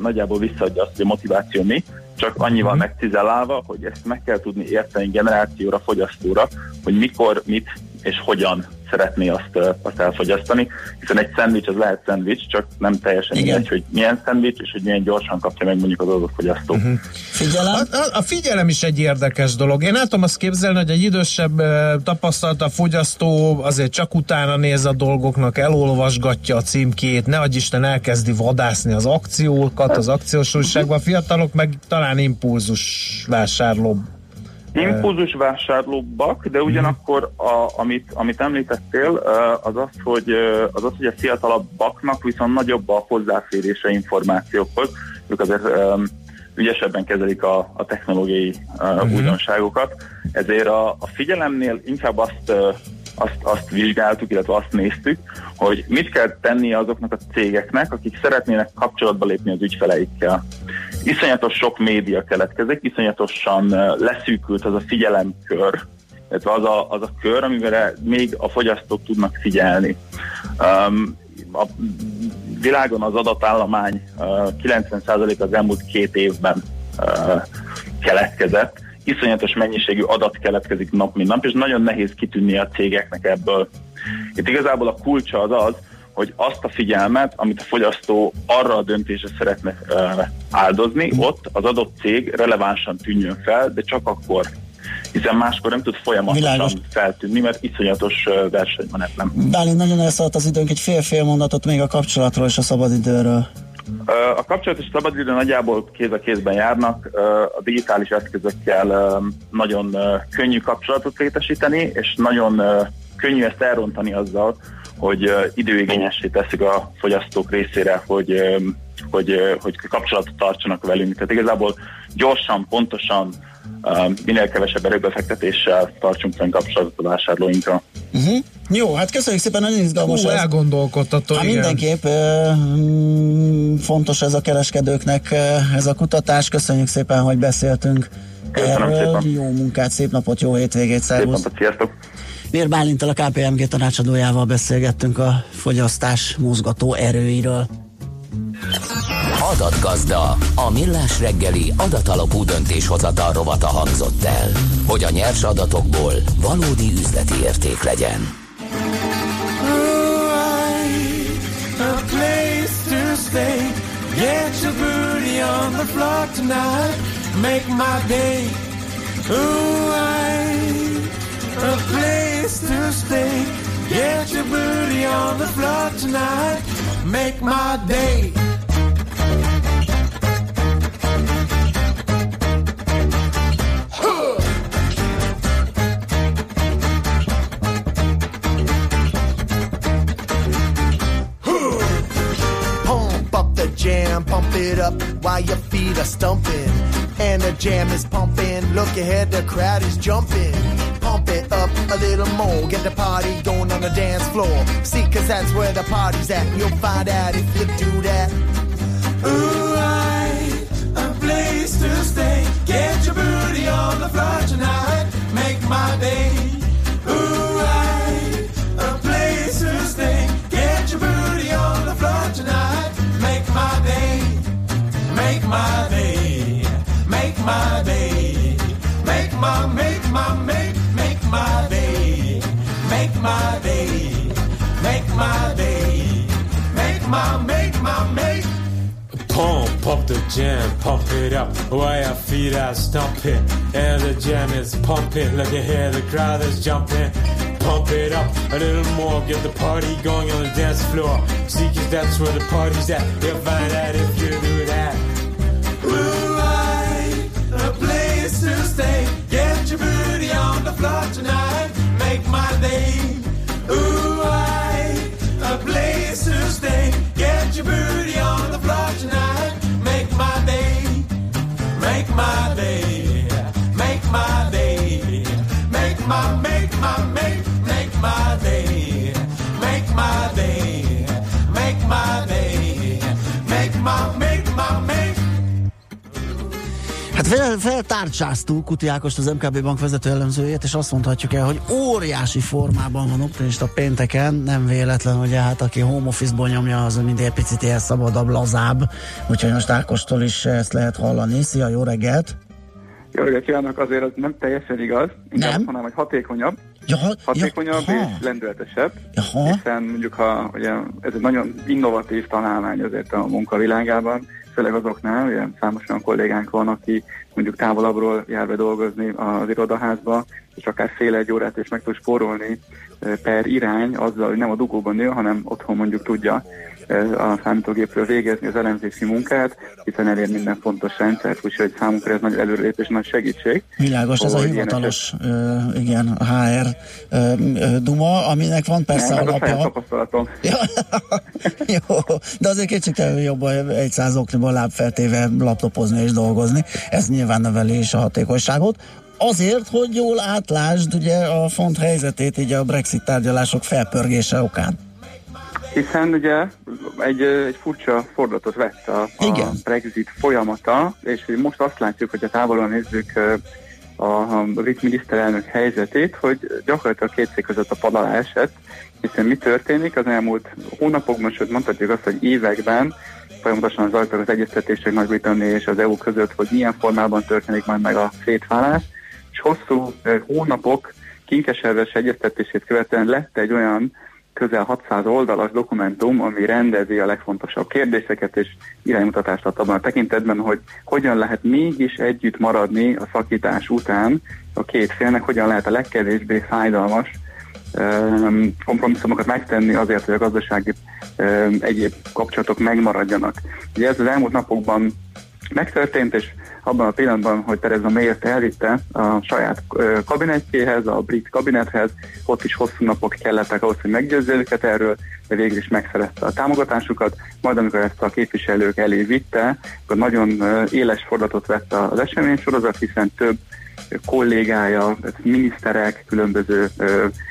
nagyjából visszaadja azt, hogy a motiváció mi, csak annyival megcizellálva, hogy ezt meg kell tudni érteni generációra, fogyasztóra, hogy mikor, mit és hogyan szeretné azt elfogyasztani, hiszen egy szendvics az lehet szendvics, csak nem teljesen mindegy, hogy milyen szendvics, és hogy milyen gyorsan kapja meg mondjuk az adott fogyasztó. Uh-huh. Figyelem? A figyelem is egy érdekes dolog. Én el tudom azt képzelni, hogy egy idősebb tapasztalta fogyasztó azért csak utána néz a dolgoknak, elolvasgatja a címkét, ne adj Isten elkezdi vadászni az akciókat, az akciós újságban. A fiatalok meg talán impulzus vásárló. Impulzus vásárlóbbak, de ugyanakkor amit említettél, az, hogy a fiatalabbaknak viszont nagyobb a hozzáférése információkhoz, ők azért ügyesebben kezelik a technológiai újdonságokat, ezért a figyelemnél inkább azt vizsgáltuk, illetve azt néztük, hogy mit kell tennie azoknak a cégeknek, akik szeretnének kapcsolatba lépni az ügyfeleikkel. Iszonyatos sok média keletkezik, iszonyatosan leszűkült az a figyelemkör, illetve az a kör, amivel még a fogyasztók tudnak figyelni. A világon az adatállomány 90% az elmúlt 2 évben keletkezett, iszonyatos mennyiségű adat keletkezik nap mint nap, és nagyon nehéz kitűnni a cégeknek ebből. Itt igazából a kulcsa az, hogy azt a figyelmet, amit a fogyasztó arra a döntésre szeretne áldozni, ott az adott cég relevánsan tűnjön fel, de csak akkor, hiszen máskor nem tud folyamatosan feltűnni, mert iszonyatos verseny van ebben. Bálint, nagyon elszaladt az időnk, egy fél-fél mondatot még a kapcsolatról és a szabadidőről. A kapcsolat és szabadidő nagyjából kéz a kézben járnak, a digitális eszközökkel nagyon könnyű kapcsolatot létesíteni, és nagyon könnyű ezt elrontani azzal, hogy időigényessé teszik a fogyasztók részére, hogy kapcsolatot tartsanak velünk. Tehát igazából gyorsan, pontosan, minél kevesebb erőbefektetéssel tartsunk fenn kapcsolatot a vásárlóinkra. Uh-huh. Jó, hát köszönjük szépen, nagyon izgalmas. Elgondolkodtató. Hát mindenképp fontos ez a kereskedőknek, ez a kutatás. Köszönjük szépen, hogy beszéltünk. Köszönöm szépen. Jó munkát, szép napot, jó hétvégét, szervusz. Szép napot, sziasztok. Mér Bálinttal, a KPMG tanácsadójával beszélgettünk a fogyasztás mozgató erőiről. Adatgazda, a Millás reggeli adatalapú döntéshozatal rovata hangzott el, hogy a nyers adatokból valódi üzleti érték legyen. A place to stay. Get your booty on the floor tonight. Make my day. Pump up the jam, pump it up while your feet are stumping. And the jam is pumping. Look ahead, the crowd is jumping. Pump it up a little more. Get the party going on the dance floor. See, cause that's where the party's at. You'll find out if you do that. Ooh, I, a place to stay. Get your booty on the floor tonight. Make my day. Ooh, I, a place to stay. Get your booty on the floor tonight. Make my day. Make my day. Make my day. Make my day, make my day, make my day, make. Pump the jam, pump it up, while your feet are stomping, and the jam is pumping, look at here, the crowd is jumping. Pump it up a little more, get the party going on the dance floor, see, cause that's where the party's at, you'll find out if you do that. Blue light, a place to stay, get your booty on the floor tonight. Make my day. Ooh, a place to stay. Get your booty on the floor tonight. Make my day. Make my day. Make my day. Make my day. Make my day. Make my day. Make my. Hát feltárcsáztuk Kuti Ákost, az MKB Bank vezető elemzőjét, és azt mondhatjuk el, hogy óriási formában van optimista pénteken, nem véletlen, hogy hát aki home office-ból nyomja, az mindig egy picit ilyen szabadabb, lazább, úgyhogy most Ákostól is ezt lehet hallani. Szia, jó reggelt! Jó reggelt kívánok, azért az nem teljesen igaz, inkább, hanem hogy hatékonyabb. Hatékonyabb és lendületesebb, hiszen mondjuk ha ugye, ez egy nagyon innovatív találmány azért a munkavilágában, főleg azoknál, ugye számos olyan kollégánk van, aki mondjuk távolabbról jár be dolgozni az irodaházba, és akár fél egy órát is meg tud spórolni per irány azzal, hogy nem a dugóban nő, hanem otthon mondjuk tudja a számítógépről végezni az elemzési munkát, hiszen elér minden fontos rendszert, úgyhogy számunkra ez nagy előrelépés, nagy segítség. Világos, ez a hivatalos HR duma, aminek van persze alapja. Ez a saját tapasztalatom. Jó, de azért kétségtelenül jobb 100 okniban lábfeltéve laptopozni és dolgozni. Ez nyilván növeli is a hatékonyságot. Azért, hogy jól átlásd ugye a font helyzetét így a Brexit tárgyalások felpörgése okán. Hiszen ugye egy furcsa fordulatot vett a Brexit folyamata, és most azt látjuk, hogy a távolról nézzük a brit miniszterelnök helyzetét, hogy gyakorlatilag két szék között a pad alá esett, hiszen mi történik az elmúlt hónapokban, sőt mondhatjuk azt, hogy években folyamatosan zajlottak az egyeztetések Nagy-Britannia és az EU között, hogy milyen formában történik majd meg a szétválás, és hosszú hónapok kinkeserves egyeztetését követően lett egy olyan közel 600 oldalas dokumentum, ami rendezi a legfontosabb kérdéseket és iránymutatást ad abban a tekintetben, hogy hogyan lehet mégis együtt maradni a szakítás után a két félnek, hogyan lehet a legkevésbé fájdalmas kompromisszumokat megtenni azért, hogy a gazdasági egyéb kapcsolatok megmaradjanak. Ugye ez az elmúlt napokban megtörtént, és abban a pillanatban, hogy Tereza May elvitte a saját kabinetjéhez, a brit kabinethez, ott is hosszú napok kellettek ahhoz, hogy meggyőzze őket erről, de végül is megszerezte a támogatásukat, majd amikor ezt a képviselők elé vitte, akkor nagyon éles fordulatot vett az eseménysorozat, hiszen több kollégája, miniszterek, különböző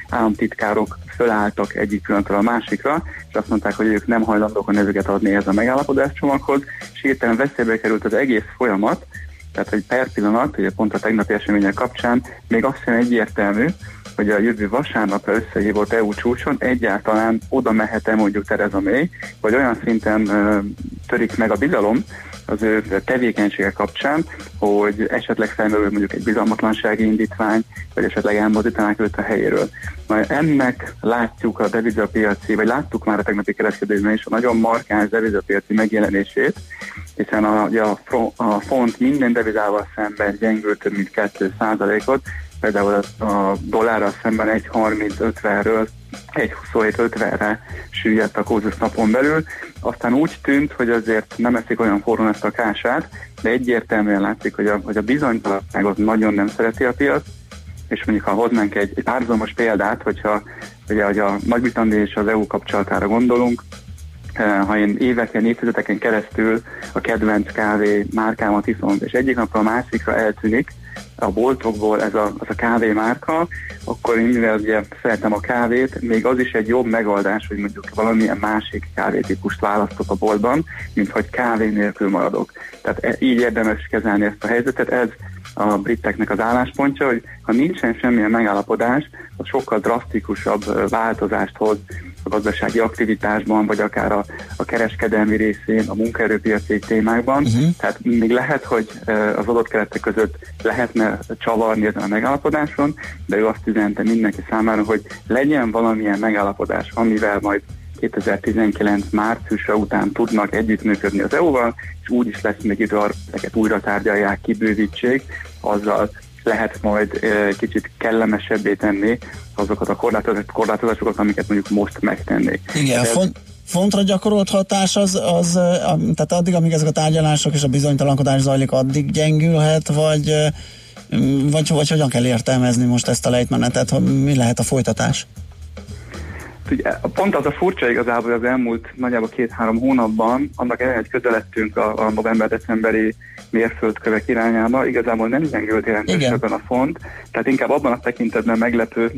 államtitkárok fölálltak egyik pillanatra a másikra, és azt mondták, hogy ők nem hajlandók a nevüket adni ez a megállapodáscsomaghoz, és hirtelen veszélybe került az egész folyamat, tehát egy per pillanat, ugye pont a tegnapi események kapcsán, még azt sem egyértelmű, hogy a jövő vasárnapra összehívott EU csúcson egyáltalán oda mehet-e mondjuk Tereza May, vagy olyan szinten törik meg a bizalom az ő tevékenysége kapcsán, hogy esetleg felmerül mondjuk egy bizalmatlansági indítvány, vagy esetleg elmozdítanák őt a helyéről. Majd ennek látjuk a devizapiaci, vagy láttuk már a tegnapi kereskedésben is a nagyon markáns devizapiaci megjelenését, hiszen a font minden devizával szemben gyengült több mint 2%-ot, például a dollárral szemben 1.30-50-ről 1.27-50-re süllyedt a kózus napon belül, aztán úgy tűnt, hogy azért nem eszik olyan forrón ezt a kását, de egyértelműen látszik, hogy a bizonytalanságot nagyon nem szereti a piac, és mondjuk ha hoznánk egy párhuzamos példát, hogyha ugye, hogy a Nagy-Britannia és az EU kapcsolatára gondolunk, ha én éveken, évtizedeken keresztül a kedvenc kávé márkámat iszom, és egyik napról a másikra eltűnik a boltokból ez a kávé márka, akkor én mivel ugye szeretem a kávét, még az is egy jobb megoldás, hogy mondjuk valamilyen másik kávétípust választok a boltban, mint hogy kávé nélkül maradok. Tehát így érdemes kezelni ezt a helyzetet, ez a briteknek az álláspontja, hogy ha nincsen semmilyen megállapodás, az sokkal drasztikusabb változást hoz a gazdasági aktivitásban, vagy akár a kereskedelmi részén, a munkaerőpiaci témákban. Tehát még lehet, hogy az adott keretek között lehetne csavarni ezen a megállapodáson, de ő azt üzente mindenki számára, hogy legyen valamilyen megállapodás, amivel majd 2019 márciusa után tudnak együttműködni az EU-val, és úgy is lesz még idő, ezeket újra tárgyalják, kibővítsék, azzal lehet majd kicsit kellemesebbé tenni azokat a korlátozásokat, amiket mondjuk most megtennék. Igen, fontra gyakorolt hatás az tehát addig, amíg ezek a tárgyalások és a bizonytalankodás zajlik, addig gyengülhet, vagy Vagy hogyan kell értelmezni most ezt a lejtmenetet? Mi lehet a folytatás? Ugye, pont az a furcsa igazából, az elmúlt nagyjából 2-3 hónapban, annak ellenére, hogy közelettünk a november-decemberi mérföldkövek irányába, igazából nem gyengült jelentősebben a font, tehát inkább abban a tekintetben meglepő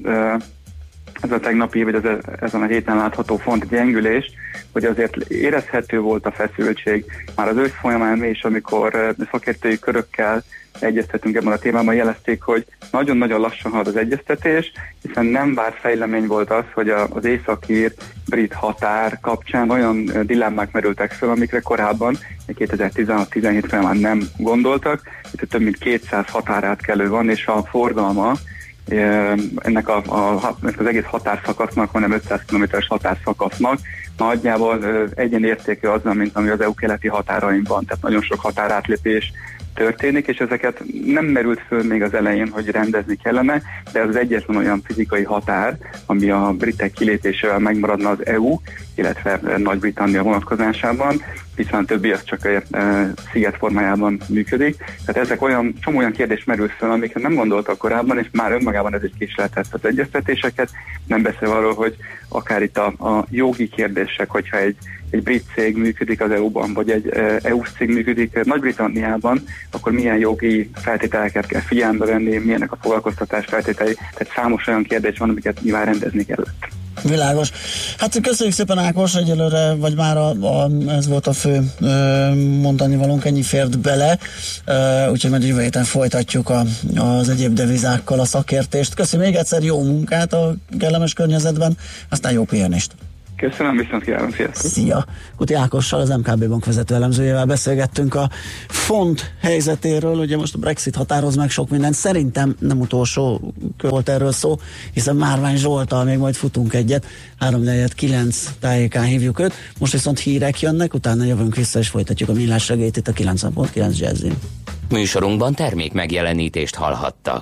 ez a tegnapi, vagy ezen a héten látható font gyengülés, hogy azért érezhető volt a feszültség. Már az ősz folyamán mi is, amikor szakértői körökkel egyeztetünk ebben a témában, jelezték, hogy nagyon-nagyon lassan halad az egyeztetés, hiszen nem várt fejlemény volt az, hogy az északír brit határ kapcsán olyan dilemmák merültek fel, amikre korábban 2016-17 folyamán nem gondoltak. Itt több mint 200 határátkelő van, és a forgalma ennek az egész határszakasznak, hanem 500 km-es határszakasznak nagyjából egyenértékű azzal, mint ami az EU keleti határain van, tehát nagyon sok határátlépés történik, és ezeket nem merült föl még az elején, hogy rendezni kellene, de ez az egyetlen olyan fizikai határ, ami a britek kilépésével megmaradna az EU, illetve Nagy-Britannia vonatkozásában, hiszen a többi az csak a sziget formájában működik. Tehát ezek olyan, csomó olyan kérdés merült föl, amiket nem gondoltak korábban, és már önmagában ez is késleltette az egyeztetéseket, nem beszél arról, hogy akár itt a jogi kérdések, hogyha egy brit cég működik az EU-ban, vagy egy EU-s cég működik Nagy-Britanniában, akkor milyen jogi feltételeket kell figyelembe venni, milyenek a foglalkoztatás feltételei, tehát számos olyan kérdés van, amiket nyilván rendezni kellett. Világos. Hát köszönjük szépen, Ákos, egyelőre, vagy már ez volt a fő mondani valónk, ennyi fért bele, úgyhogy majd jövő héten folytatjuk az egyéb devizákkal a szakértést. Köszönjük még egyszer, jó munkát a kellemes környezetben, aztán jó pihenést. Köszönöm, viszont kívánom, sziasztok! Szia! Kuti Ákossal, az MKB Bank vezető elemzőjével beszélgettünk a font helyzetéről, ugye most a Brexit határoz meg sok mindent, szerintem nem utolsó volt erről szó, hiszen Márvány Zsolttal még majd futunk egyet, 8:49 tájékán hívjuk őt, most viszont hírek jönnek, utána jövünk vissza és folytatjuk a Millás reggelt itt a 90.9 Jazzyn. Műsorunkban termék megjelenítést hallhattak.